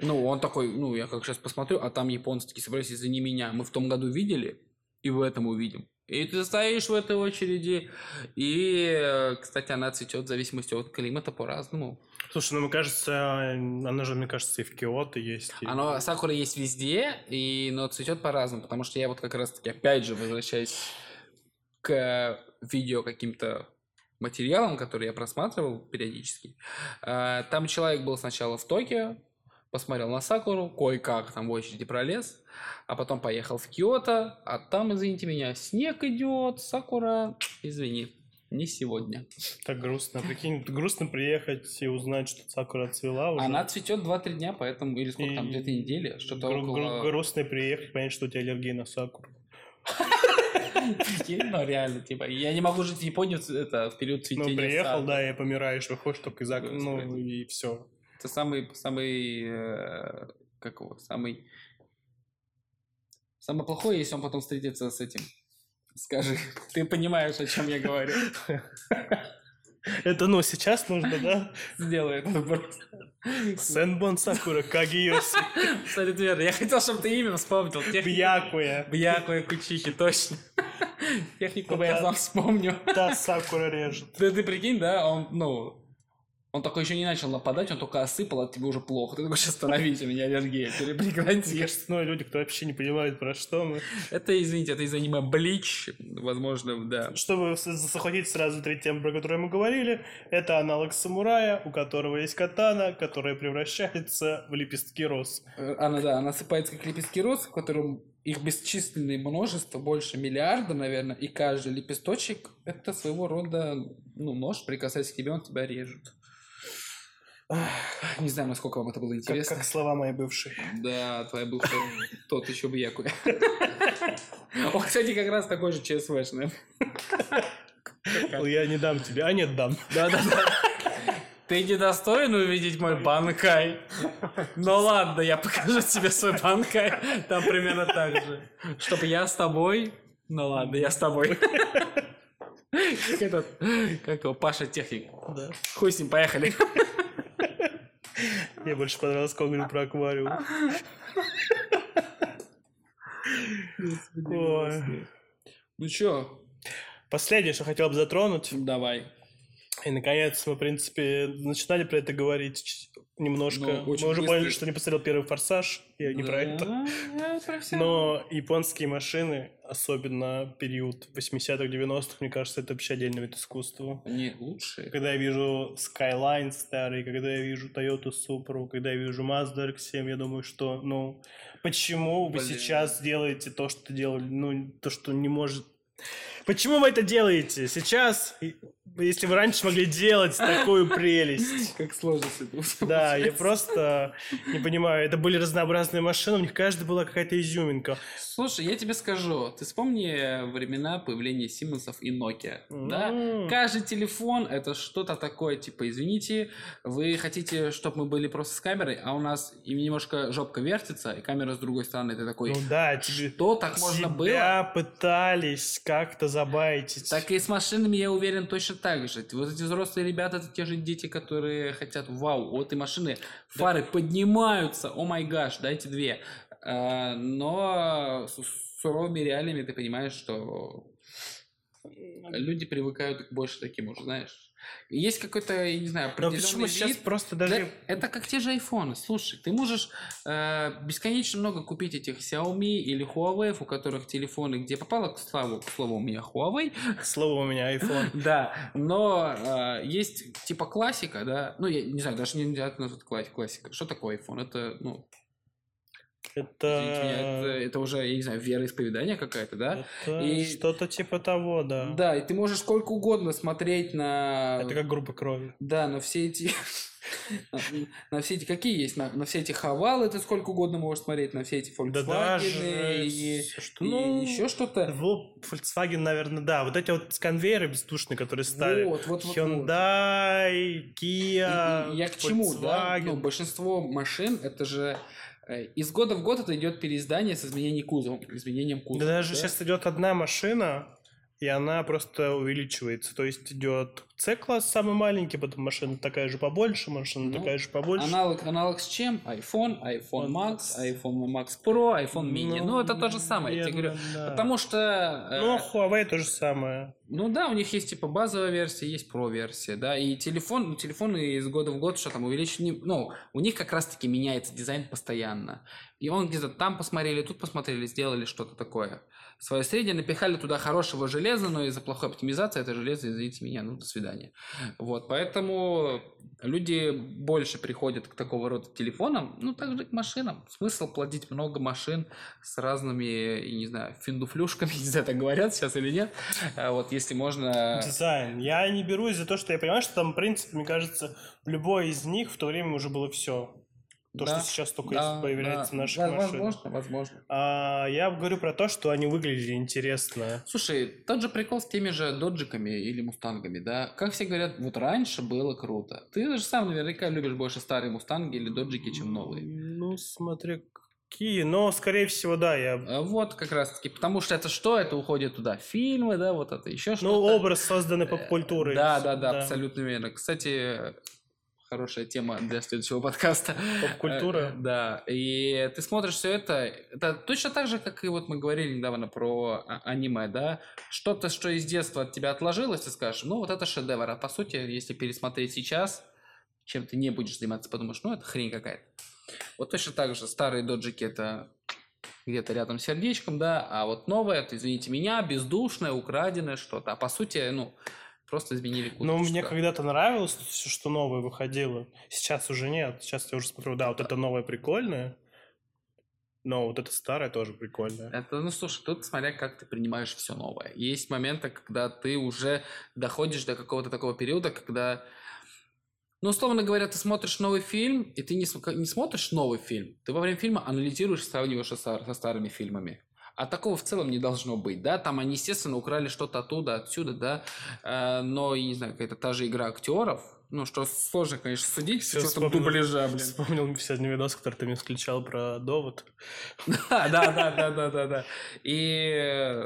Ну, он такой, ну, я как сейчас посмотрю, а там японцы такие собрались, извини меня, мы в том году видели, и в этом увидим. И ты стоишь в этой очереди, и, кстати, она цветет в зависимости от климата по-разному. Слушай, ну, мне кажется, она же, мне кажется, и в Киото есть. И... Она, сакура есть везде, и, но цветет по-разному, потому что я вот как раз-таки, опять же, возвращаюсь к видео каким-то материалам, которые я просматривал периодически. Там человек был сначала в Токио, посмотрел на сакуру, кое-как там в очереди пролез, а потом поехал в Киото, а там, извините меня, снег идет, сакура, извини, не сегодня. Так грустно, прикинь, грустно приехать и узнать, что сакура цвела уже. Она цветет два-три дня, поэтому, или сколько и... там, две-три недели, что-то гру- около... Гру- грустно приехать, понять, что у тебя аллергия на сакуру. Ну, реально, типа, я не могу жить в Японии в период цветения. Ну, приехал, да, и помираешь, выходишь только из окна, ну, и все. Это самый, самый, э, как его, самый, самое плохое, если он потом встретится с этим. Скажи, ты понимаешь, о чем я говорю? Это, ну, сейчас нужно, да? Сделай это просто. Сенбон Сакура Кагиоси. Абсолютно верно. Я хотел, чтобы ты имя вспомнил. Бьякуя. Бьякуя Кучихи, точно. Технику я сам вспомню. Да, Сакура режет. Да ты прикинь, да, он, ну... Он такой еще не начал нападать, он только осыпал, а тебе уже плохо. Ты такой, сейчас остановись, у меня аллергия, перепрекрати. Мне кажется, ну, люди, кто вообще не понимает, про что мы. Это, извините, это из аниме Блич, возможно, да. Чтобы захватить сразу три темы, про которые мы говорили, это аналог самурая, у которого есть катана, которая превращается в лепестки роз. Она, да, она осыпается как лепестки роз, в котором Их бесчисленное множество, больше миллиарда, наверное, и каждый лепесточек – это своего рода, ну, нож, прикасаясь к тебе, он тебя режет. Не знаю, насколько вам это было интересно. Как, как слова моей бывшей. Да, твоя бывшая, тот еще бьяку. Он, кстати, как раз такой же ЧСВшный. Я не дам тебе, а нет, дам. Да-да-да. Ты не достоин увидеть мой банкай. Ну ладно, я покажу тебе свой банкай. Там примерно так же. Чтобы я с тобой... Ну ладно, я с тобой. Как этот... Как его? Паша Техник. Да. Хуй с ним, поехали. Мне больше понравилось, как говорю про аквариум. Ну чё? Последнее, что хотел бы затронуть. Давай. И, наконец, мы, в принципе, начинали про это говорить немножко. Мы уже поняли, что не посмотрел первый «Форсаж». Я не про это. Но японские машины, особенно период восьмидесятых, девяностых, мне кажется, это вообще отдельный вид искусства. Они лучшие. Когда я вижу Skyline старый, когда я вижу Toyota Supra, когда я вижу Mazda икс семь, я думаю, что, ну, почему вы сейчас делаете то, что делали, ну, то, что не может... Почему вы это делаете сейчас, если вы раньше могли делать такую прелесть? Как сложно с этим. Да, я просто не понимаю. Это были разнообразные машины, у них каждая была какая-то изюминка. Слушай, я тебе скажу. Ты вспомни времена появления Симмонсов и Nokia. Mm-hmm. Да? Каждый телефон — это что-то такое, типа, извините, вы хотите, чтобы мы были просто с камерой, а у нас им немножко жопка вертится, и камера с другой стороны. Ты такой, ну да, тебе, что так можно было? Тебя пытались как-то забайтить. Так и с машинами, я уверен, точно так же. Вот эти взрослые ребята, это те же дети, которые хотят, вау, вот и машины, фары да. поднимаются, о май гаш, дайте две. А, но с суровыми реалиями ты понимаешь, что люди привыкают к больше таким уже, знаешь. Есть какой-то, я не знаю, определенный почему сейчас вид. Просто даже... Это как те же айфоны. Слушай, ты можешь э, бесконечно много купить этих Xiaomi или Huawei, у которых телефоны, где попало, к слову, к слову, у меня Huawei. К слову, у меня iPhone. Да, но э, есть типа классика, да. Ну, я не знаю, даже нельзя назвать классика. Что такое iPhone? Это, ну... Это... Меня, это, это уже, я не знаю, вероисповедание какая-то, да? Это и... что-то типа того, да. Да, и ты можешь сколько угодно смотреть на... Это как группа крови. Да, на все эти... На все эти... Какие есть? На все эти хавалы ты сколько угодно можешь смотреть, на все эти Volkswagen и еще что-то. Volkswagen, наверное, да. Вот эти вот конвейеры бездушные, которые стали. Hyundai, Kia, я к чему, да? Большинство машин, это же... Из года в год это идет переиздание с изменением кузова. Изменением кузова да, даже да? Сейчас идет одна машина, и она просто увеличивается. То есть идет С-класс самый маленький, потом машина такая же побольше, машина ну, такая же побольше. Аналог, аналог с чем? iPhone, iPhone Max, iPhone Max Pro, iPhone Mini. Ну, ну это то же самое, я тебе говорю. Да. Потому что... Э, ну, Huawei то же самое. Ну да, у них есть типа базовая версия, есть Pro-версия, да. И телефон, ну, телефоны из года в год, что там увеличивают. Ну, у них как раз-таки меняется дизайн постоянно. И он где-то там посмотрели, тут посмотрели, сделали что-то такое. Свое среднее, напихали туда хорошего железа, но из-за плохой оптимизации это железо, извините меня, ну, до свидания. Вот, поэтому люди больше приходят к такого рода телефонам, ну, также и к машинам. Смысл плодить много машин с разными, я не знаю, финдуфлюшками, не знаю, так говорят сейчас или нет. Вот, если можно... Дизайн. Я не берусь за то, что я понимаю, что там, в принципе, мне кажется, в любой из них в то время уже было все. То, да, что сейчас только да, появляется да, в наших да, машинах. Возможно, возможно. А, я говорю про то, что они выглядели интересно. Слушай, тот же прикол с теми же доджиками или мустангами, да? Как все говорят, вот раньше было круто. Ты же сам наверняка любишь больше старые мустанги или доджики, чем новые. Ну, смотри... Но, скорее всего, да, я... Вот как раз-таки, потому что это что? Это уходит туда фильмы, да, вот это еще что-то. Ну, образ, созданный поп-культурой. Да-да-да, абсолютно верно. Кстати, хорошая тема для следующего подкаста. Поп-культура. Да, и ты смотришь все это, это точно так же, как и вот мы говорили недавно про аниме, да? Что-то, что из детства от тебя отложилось, ты скажешь, ну, вот это шедевр. А по сути, если пересмотреть сейчас, чем ты не будешь заниматься, подумаешь, ну, это хрень какая-то. Вот точно так же старые доджики — это где-то рядом с сердечком, да, а вот новое — это, извините меня, бездушное, украденное что-то. А по сути, ну, просто изменили куда-то. Ну, мне когда-то нравилось все, что новое выходило. Сейчас уже нет. Сейчас я уже смотрю, да, вот это новое прикольное. Но вот это старое тоже прикольно. Это, ну, слушай, тут смотря, как ты принимаешь все новое. Есть моменты, когда ты уже доходишь до какого-то такого периода, когда... Ну, условно говоря, ты смотришь новый фильм, и ты не, не смотришь новый фильм. Ты во время фильма анализируешь, сравниваешь со, со старыми фильмами. А такого в целом не должно быть, да? Там они, естественно, украли что-то оттуда, отсюда, да? Э, но, я не знаю, какая-то та же игра актеров. Ну, что сложно, конечно, судить, все с учетом дубляжа, блин. Вспомнил сегодня видос, который ты мне включал про «Довод». Да, да, да, да, да, да, да. И,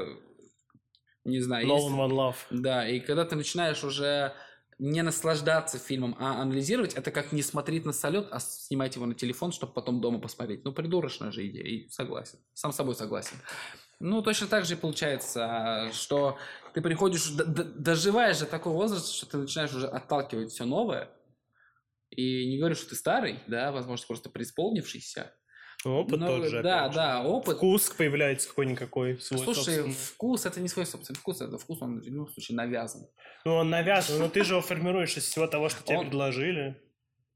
не знаю... «Love and One Love». Да, и когда ты начинаешь уже не наслаждаться фильмом, а анализировать, это как не смотреть на салют, а снимать его на телефон, чтобы потом дома посмотреть. Ну, придурочная же идея, и согласен. Сам с собой согласен. Ну, точно так же и получается, что ты приходишь, доживаешь до такого возраста, что ты начинаешь уже отталкивать все новое. И не говорю, что ты старый, да, возможно, просто преисполнившийся. Опыт но, тот же. Да, да, опыт. Вкус появляется какой-никакой. Свой, слушай, собственный. Вкус это не свой собственный вкус, это вкус, он в любом случае навязан. Ну, он навязан, но ты же его формируешь из всего того, что тебе предложили.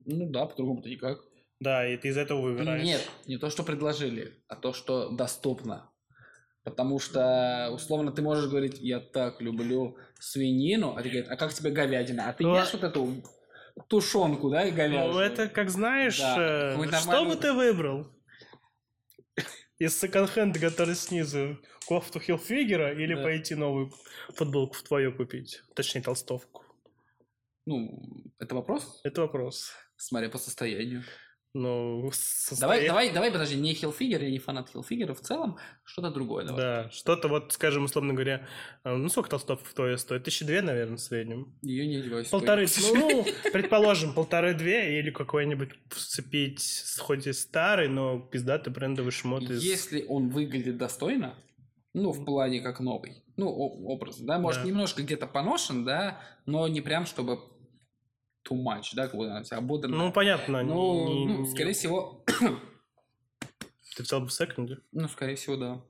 Ну да, по-другому-то никак. Да, и ты из этого выбираешь. Нет, не то, что предложили, а то, что доступно. Потому что, условно, ты можешь говорить, я так люблю свинину, а ты говоришь, а как тебе говядина? А ты ну, ешь вот эту тушенку, да, и говядину? Ну, это как знаешь, да. э, нормальный... что бы ты выбрал? Из секонд-хенда, который снизу, кофту Хилфигера или да. пойти новую футболку в твою купить? Точнее, толстовку. Ну, это вопрос? Это вопрос. Смотря по состоянию. Ну, состояние... Давай, давай, давай, подожди, не Хилфигер, я не фанат Хилфигера, в целом что-то другое. Давай. Да, что-то вот, скажем, условно говоря, ну сколько толстовка в твоей стоит? Тысячи две, наверное, в среднем. Ее не девайся. Полторы, ну, предположим, полторы-две или какой-нибудь вцепить, хоть и старый, но пиздатый брендовый шмот. Если он выглядит достойно, ну, в плане как новый, ну, образно, да, может, немножко где-то поношен, да, но не прям, чтобы... too much, да, как будто она ободранная. Ну, понятно. Но, не, ну, не, скорее не... всего... Ты взял бы секунду? Ну, скорее всего, да.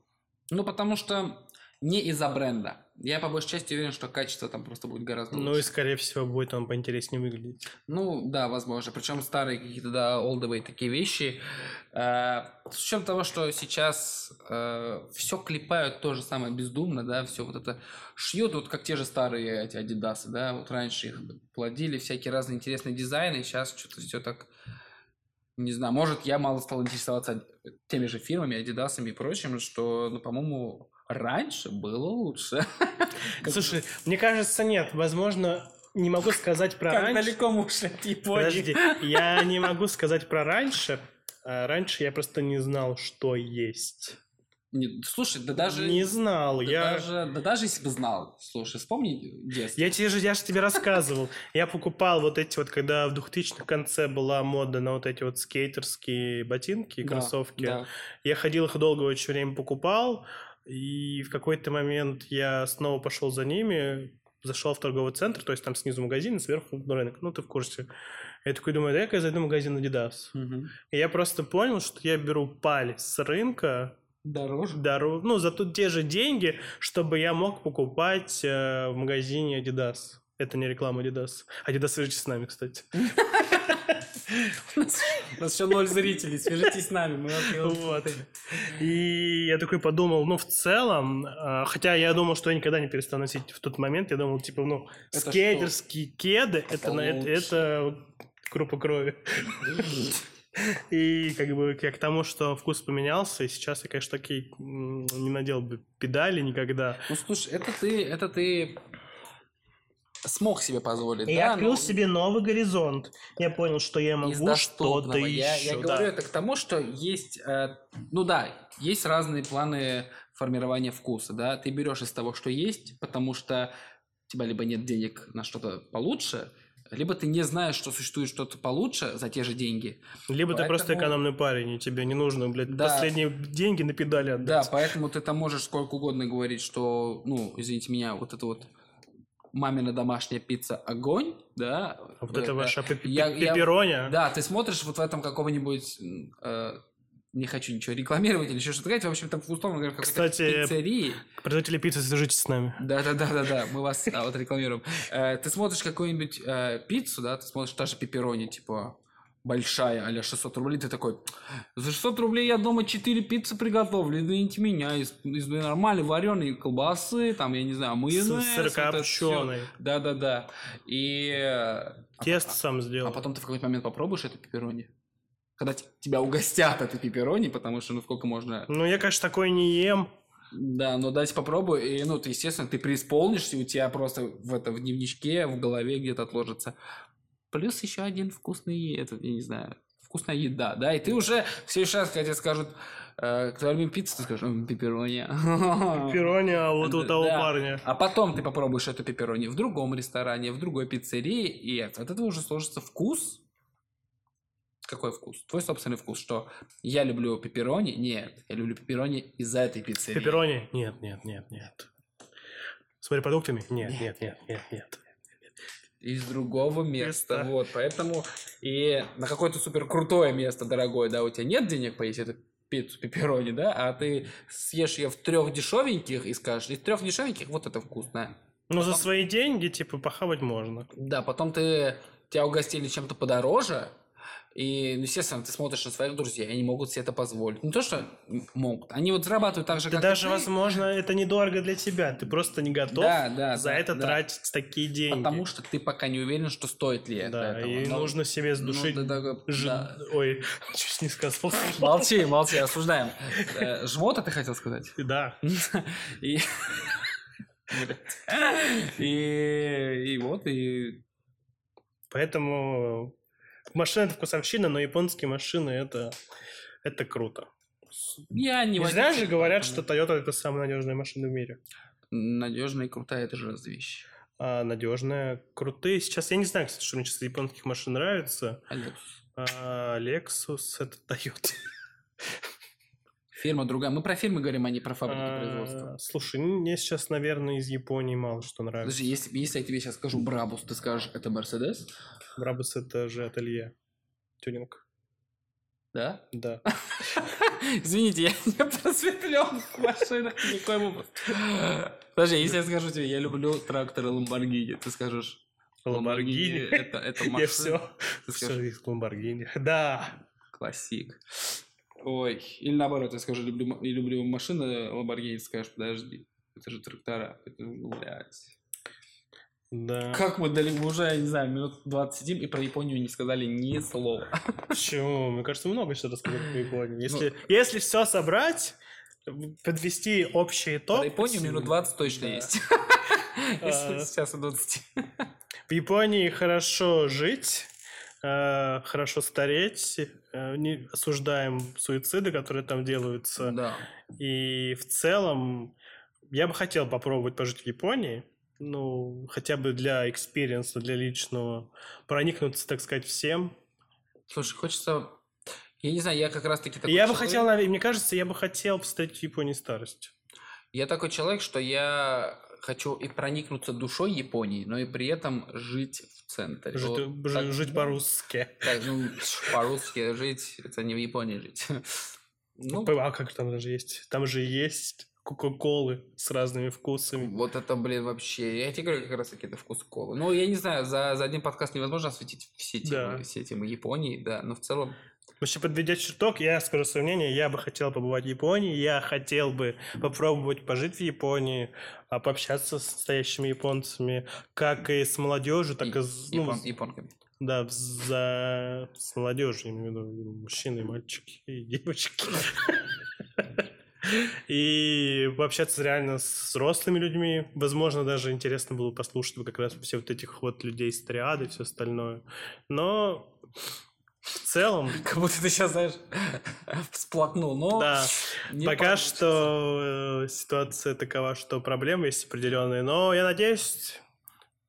Ну, потому что не из-за бренда. Я, по большей части, уверен, что качество там просто будет гораздо лучше. Ну, и, скорее всего, будет он поинтереснее выглядеть. Ну, да, возможно. Причем старые какие-то, да, олдовые такие вещи. Э, с учетом того, что сейчас э, все клепают то же самое бездумно, да, все вот это шьют, вот как те же старые эти Adidas, да, вот раньше их плодили всякие разные интересные дизайны, и сейчас что-то все так, не знаю, может, я мало стал интересоваться теми же фирмами, Адидасами и прочим, что, ну, по-моему... Раньше было лучше. Слушай, мне кажется, нет. Возможно, не могу сказать про раньше. Как далеко мы ушли от Японии. Подожди, я не могу сказать про раньше. Раньше я просто не знал, что есть. Не, слушай, да даже... Не знал, да я... Даже, да даже если бы знал. Слушай, вспомни детство. Я, тебе, я же тебе рассказывал. Я покупал вот эти вот, когда в двухтысячном конце была мода на вот эти вот скейтерские ботинки, кроссовки. Я ходил их долго, очень время покупал. И в какой-то момент я снова пошел за ними, зашел в торговый центр, то есть там снизу магазин, сверху рынок, ну ты в курсе. Я такой думаю, дай-ка я зайду в магазин Adidas. Угу. И я просто понял, что я беру палец с рынка, дороже, дороже, ну за те же деньги, чтобы я мог покупать э, в магазине Adidas. Это не реклама Adidas. Adidas, свяжитесь с нами, кстати. У нас еще ноль зрителей, свяжитесь с нами. И я такой подумал, ну в целом, хотя я думал, что я никогда не перестану носить в тот момент, я думал, типа, ну, скейтерские кеды, это группа крови. И как бы я к тому, что вкус поменялся, и сейчас я, конечно, такие не надел бы педали никогда. Ну слушай, это ты, это ты... смог себе позволить. Я да, открыл но... себе новый горизонт. Я понял, что я могу что-то я, еще. Я да. говорю это к тому, что есть... Э, ну да, есть разные планы формирования вкуса. Да? Ты берешь из того, что есть, потому что у тебя либо нет денег на что-то получше, либо ты не знаешь, что существует что-то получше за те же деньги. Либо поэтому... ты просто экономный парень, и тебе не нужно, блядь, да. последние деньги на педали отдать. Да, поэтому ты там можешь сколько угодно говорить, что, ну, извините меня, вот это вот мамина домашняя пицца огонь, да. Вот это, это ваша пеппероня. Да, ты смотришь вот в этом какого-нибудь, э, не хочу ничего рекламировать или еще что-то говорить, в общем, там условно говоря, какой-то пиццерии. Кстати, производители пиццы, свяжитесь с нами. Да-да-да-да, мы вас вот рекламируем. Ты смотришь какую-нибудь пиццу, да, ты смотришь та же пепперони, типа большая, а-ля шестьсот рублей, ты такой, за шестьсот рублей я дома четыре пиццы приготовлю, извините меня, из, из нормальной вареной колбасы, там, я не знаю, майонез, сырокопченый. Вот да-да-да. И... Тесто а, сам сделал. А потом ты в какой-то момент попробуешь это пепперони? Когда т- тебя угостят это пепперони, потому что ну сколько можно... Ну, я, конечно, такое не ем. Да, но дайте попробую, и, ну, ты, естественно, ты преисполнишься, и у тебя просто в, это, в дневничке, в голове где-то отложится. Плюс еще один вкусный, это, я не знаю, вкусная еда, да, и ты уже все сейчас, когда тебе скажут, э, кто любит пиццу, ты скажешь, пепперони. Пепперони, а вот у того да. парня. А потом ты попробуешь эту пепперони в другом ресторане, в другой пиццерии, и от этого уже сложится вкус. Какой вкус? Твой собственный вкус, что я люблю пепперони? Нет, я люблю пепперони из-за этой пиццерии. Пепперони? Нет, нет, нет, нет. С морепродуктами? Нет, нет, нет, нет, нет. нет. Из другого места. места. Вот, поэтому и на какое-то супер крутое место, дорогое, да, у тебя нет денег поесть эту пиццу пепперони, да, а ты съешь ее в трех дешевеньких и скажешь, из трех дешевеньких вот это вкусно. Но потом... за свои деньги, типа, похавать можно. Да, потом ты тебя угостили чем-то подороже, и, ну, естественно, ты смотришь на своих друзей, они могут себе это позволить. Не то, что могут, они вот зарабатывают так же, да как даже, и ты. Даже, возможно, это недорого для тебя, ты просто не готов да, да, за да, это да. тратить такие деньги. Потому что ты пока не уверен, что стоит ли это. Да, этого. и Но... нужно себе с души... Ну, да, да, Ж... да. Ой, чуть не сказал. Молчи, молчи, осуждаем. Жмота ты хотел сказать? Да. И... И вот, и... Поэтому... Машина это вкусовщина, но японские машины это, это круто. Я не не зря же говорят, что Toyota это самая надежная машина в мире. Надежная и крутая это же разные вещи. А, надежная, крутые. Сейчас я не знаю, кстати, что мне сейчас японских машин нравится. А Lexus. А, Lexus это Toyota. Фирма другая. Мы про фирмы говорим, а не про фабрики а, производства. Слушай, мне сейчас, наверное, из Японии мало что нравится. Подожди, если, если я тебе сейчас скажу Брабус, ты скажешь, это Мерседес? Брабус это же ателье. Тюнинг. Да? Да. Извините, я не просветлен в машинах никакой образом. Подожди, если я скажу тебе, я люблю тракторы Ламборгини, ты скажешь... Ламборгини? Это машина. Я все. Все из Ламборгини. Да. Классик. Ой, или наоборот, я скажу, люблю, люблю машины, Ламборгини, скажешь, подожди, это же трактора, это же, блядь. Да. Как мы дали, мы уже, не знаю, минут двадцать сидим и про Японию не сказали ни слова. Почему? Мне кажется, много что рассказать про Японию. Если, ну, если все собрать, подвести общий итог... Про Японию минут двадцать точно да. есть. Если сейчас и двадцать. В Японии хорошо жить... хорошо стареть, не осуждаем суициды, которые там делаются. Да. И в целом я бы хотел попробовать пожить в Японии, ну, хотя бы для экспириенса, для личного, проникнуться, так сказать, всем. Слушай, хочется... Я не знаю, я как раз-таки такой я человек... бы хотел, мне кажется, я бы хотел встретить в Японии старость. Я такой человек, что я... хочу и проникнуться душой Японии, но и при этом жить в центре. Жить, вот, ж, так, жить по-русски. Так, ну, по-русски жить, это не в Японии жить. Ну, а как там же есть? Там же есть кока-колы с разными вкусами. Вот это, блин, вообще. Я тебе говорю, как раз какие-то вкусы колы. Ну, я не знаю, за, за один подкаст невозможно осветить все темы, да. все темы Японии, да, но в целом... Вообще, подведя чертог, я скажу свое мнение, я бы хотел побывать в Японии, я хотел бы попробовать пожить в Японии, пообщаться с настоящими японцами, как и с молодежью, так и, и с... Ну, Япон, японками. Да, за... с молодежью, я имею в виду, мужчины, мальчики и девочки. И пообщаться реально с взрослыми людьми. Возможно, даже интересно было послушать как раз все вот этих вот людей с триады и все остальное. Но... В целом... Как будто ты сейчас, знаешь, всплакнул, но... Да, пока что э, ситуация такова, что проблемы есть определенные, но я надеюсь,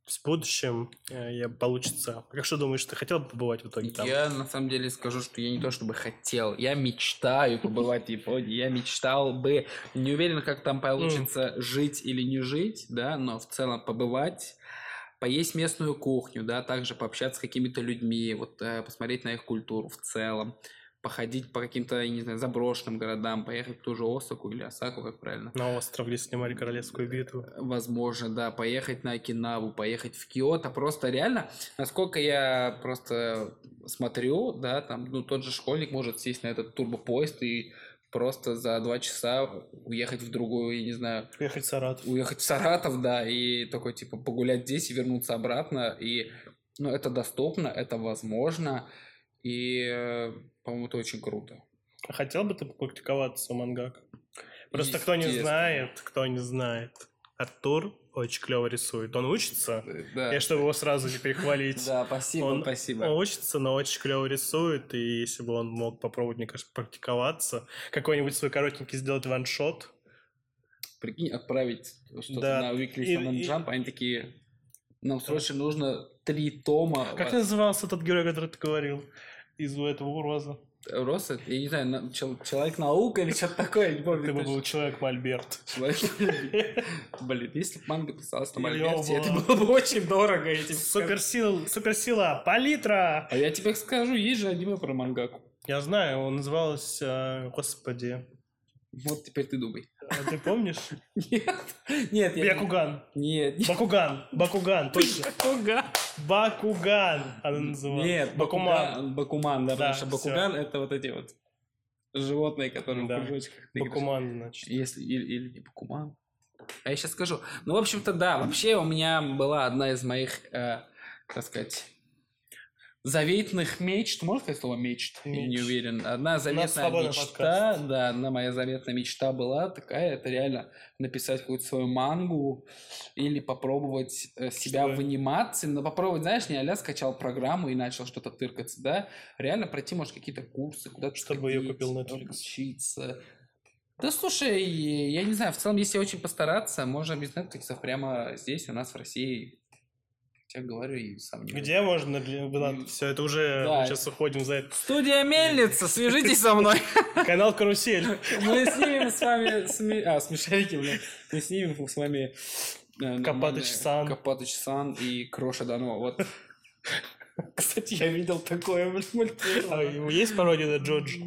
в будущем э, я получится. Как что думаешь, ты хотел бы побывать в итоге там? Я на самом деле скажу, что я не то чтобы хотел, я мечтаю побывать в Японии, я мечтал бы, не уверен, как там получится жить или не жить, да, но в целом побывать... поесть местную кухню, да, также пообщаться с какими-то людьми, вот э, посмотреть на их культуру в целом, походить по каким-то, я не знаю, заброшенным городам, поехать в ту же Осаку или Осаку, как правильно. На остров, где снимали Королевскую битву. Возможно, да, поехать на Окинаву, поехать в Киото, просто реально, насколько я просто смотрю, да, там, ну, тот же школьник может сесть на этот турбопоезд и просто за два часа уехать в другую, я не знаю... Уехать в Саратов. Уехать в Саратов, да, и такой, типа, погулять здесь и вернуться обратно, и, ну, это доступно, это возможно, и... По-моему, это очень круто. А хотел бы ты попрактиковаться, мангак? Просто кто не знает, кто не знает. Артур очень клево рисует. Он учится. Да. Я чтобы его сразу не перехвалить. Да, спасибо, он, спасибо. Он учится, но очень клево рисует. И если бы он мог попробовать, мне кажется, практиковаться, какой-нибудь свой коротенький сделать ваншот. Прикинь, отправить что-то да. на Weekly Shonen Jump, и... они такие... Нам срочно нужно три тома. Как назывался тот герой, который ты говорил? Из этого уроза. Роза? Я не знаю, Человек-наука или что-то такое, я не помню. Ты бы был Человек-Мольберт. Блин, если бы манга писалась на Мольберте, это было бы очень дорого. Суперсила, палитра! А я тебе скажу, есть же аниме про мангаку. Я знаю, он назывался... Господи... Вот теперь ты думай. А ты помнишь? Нет. Нет, я Бакуган. Нет. Бакуган. Бакуган, точно. Бакуган. Бакуган она называлась. Нет, Бакуман. Бакуман, да, потому что Бакуган — это вот эти вот животные, которые в кружочках. Бакуман, значит. Если или не Бакуман. А я сейчас скажу. Ну, в общем-то, да, вообще у меня была одна из моих, так сказать... заветных мечт, можно сказать слово мечт? мечт? Я не уверен. Одна заветная мечта, подкаст. да, одна моя заветная мечта была такая, это реально написать какую-то свою мангу или попробовать э, себя что? в анимации, но попробовать, знаешь, не а-ля скачал программу и начал что-то тыркаться, да, реально пройти, может, какие-то курсы, куда-то чтобы сходить, ее купил Netflix. Учиться. Да, слушай, я не знаю, в целом, если очень постараться, можно без Netflix прямо здесь у нас в России. Я говорю и сам не Где говорю. можно? Для... Все, это уже да. сейчас уходим за это. Студия Мельница, свяжитесь со мной. Канал Карусель. Мы снимем с вами... А, смешарики, блин. Мы снимем с вами... Копатыч-сан. Копатыч-сан и Кроша Дано. Вот. Кстати, я видел такое мультфильм. Есть пародия на Джорджа?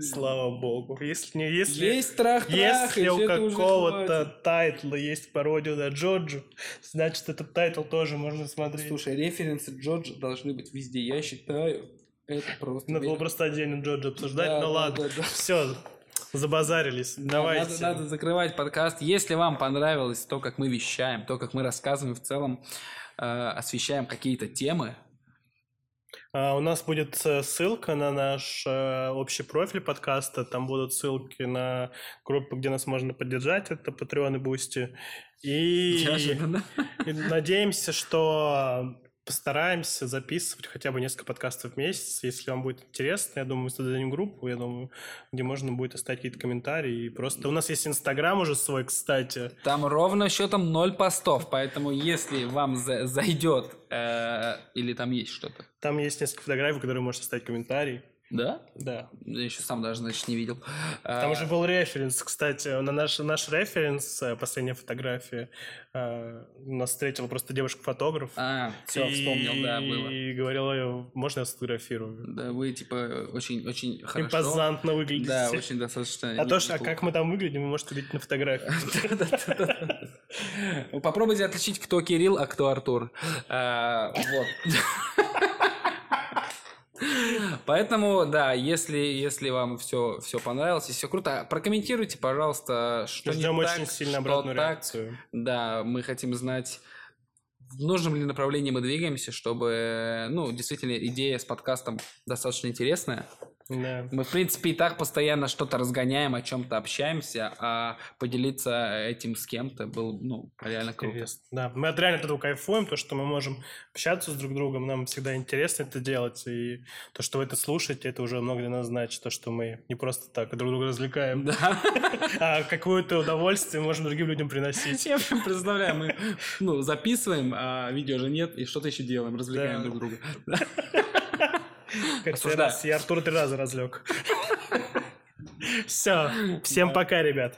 Слава богу. Если не если есть трах, если у какого-то тайтла есть пародия на Джорджа, значит этот тайтл тоже можно смотреть. Слушай, референсы Джорджа должны быть везде, я считаю. Это просто. Надо было просто отдельно Джорджа обсуждать. Ну ладно, все. Забазарились. Давайте. Надо, надо закрывать подкаст. Если вам понравилось то, как мы вещаем, то, как мы рассказываем в целом, э, освещаем какие-то темы. А, у нас будет ссылка на наш э, общий профиль подкаста. Там будут ссылки на группы, где нас можно поддержать. Это Patreon и Boosty. И, и надеемся, что... Постараемся записывать хотя бы несколько подкастов в месяц. Если вам будет интересно, я думаю, мы создадим группу, я думаю, где можно будет оставить какие-то комментарии. И просто у нас есть Инстаграм уже свой, кстати. Там ровно счетом ноль постов, поэтому если вам за- зайдет э- или там есть что-то. Там есть несколько фотографий, в которые можно оставить комментарий. Да? Да. Я еще сам даже, значит, не видел. Там уже был референс, кстати. На наш, наш референс, последняя фотография, нас встретила просто девушка-фотограф. А, все, и... вспомнил, да, было. И говорила, можно я сфотографирую? Да, вы, типа, очень-очень хорошо. Импозантно выглядите. Да, очень достаточно. А то, что, а как мы там выглядим, вы можете увидеть на фотографии. Попробуйте отличить, кто Кирилл, а кто Артур. Вот. Поэтому, да, если, если вам все, все понравилось, если все круто, прокомментируйте, пожалуйста, что Ждем не так, очень сильно обратную реакцию. Да, мы хотим знать, в нужном ли направлении мы двигаемся, чтобы, ну, действительно, идея с подкастом достаточно интересная. Да. Мы, в принципе, и так постоянно что-то разгоняем, о чем-то общаемся, а поделиться этим с кем-то было, ну, реально круто. Интересно. Да, мы от реально от этого кайфуем, то, что мы можем общаться с друг другом, нам всегда интересно это делать, и то, что вы это слушаете, это уже много для нас значит, то, что мы не просто так друг друга развлекаем, а какое-то удовольствие можем другим людям приносить. Я прям представляю, мы, ну, записываем, а видео же нет, и что-то еще делаем, развлекаем друг друга. Как три раза. Я Артур три раза разлег. Все. Всем пока, ребят.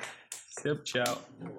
Всем чао.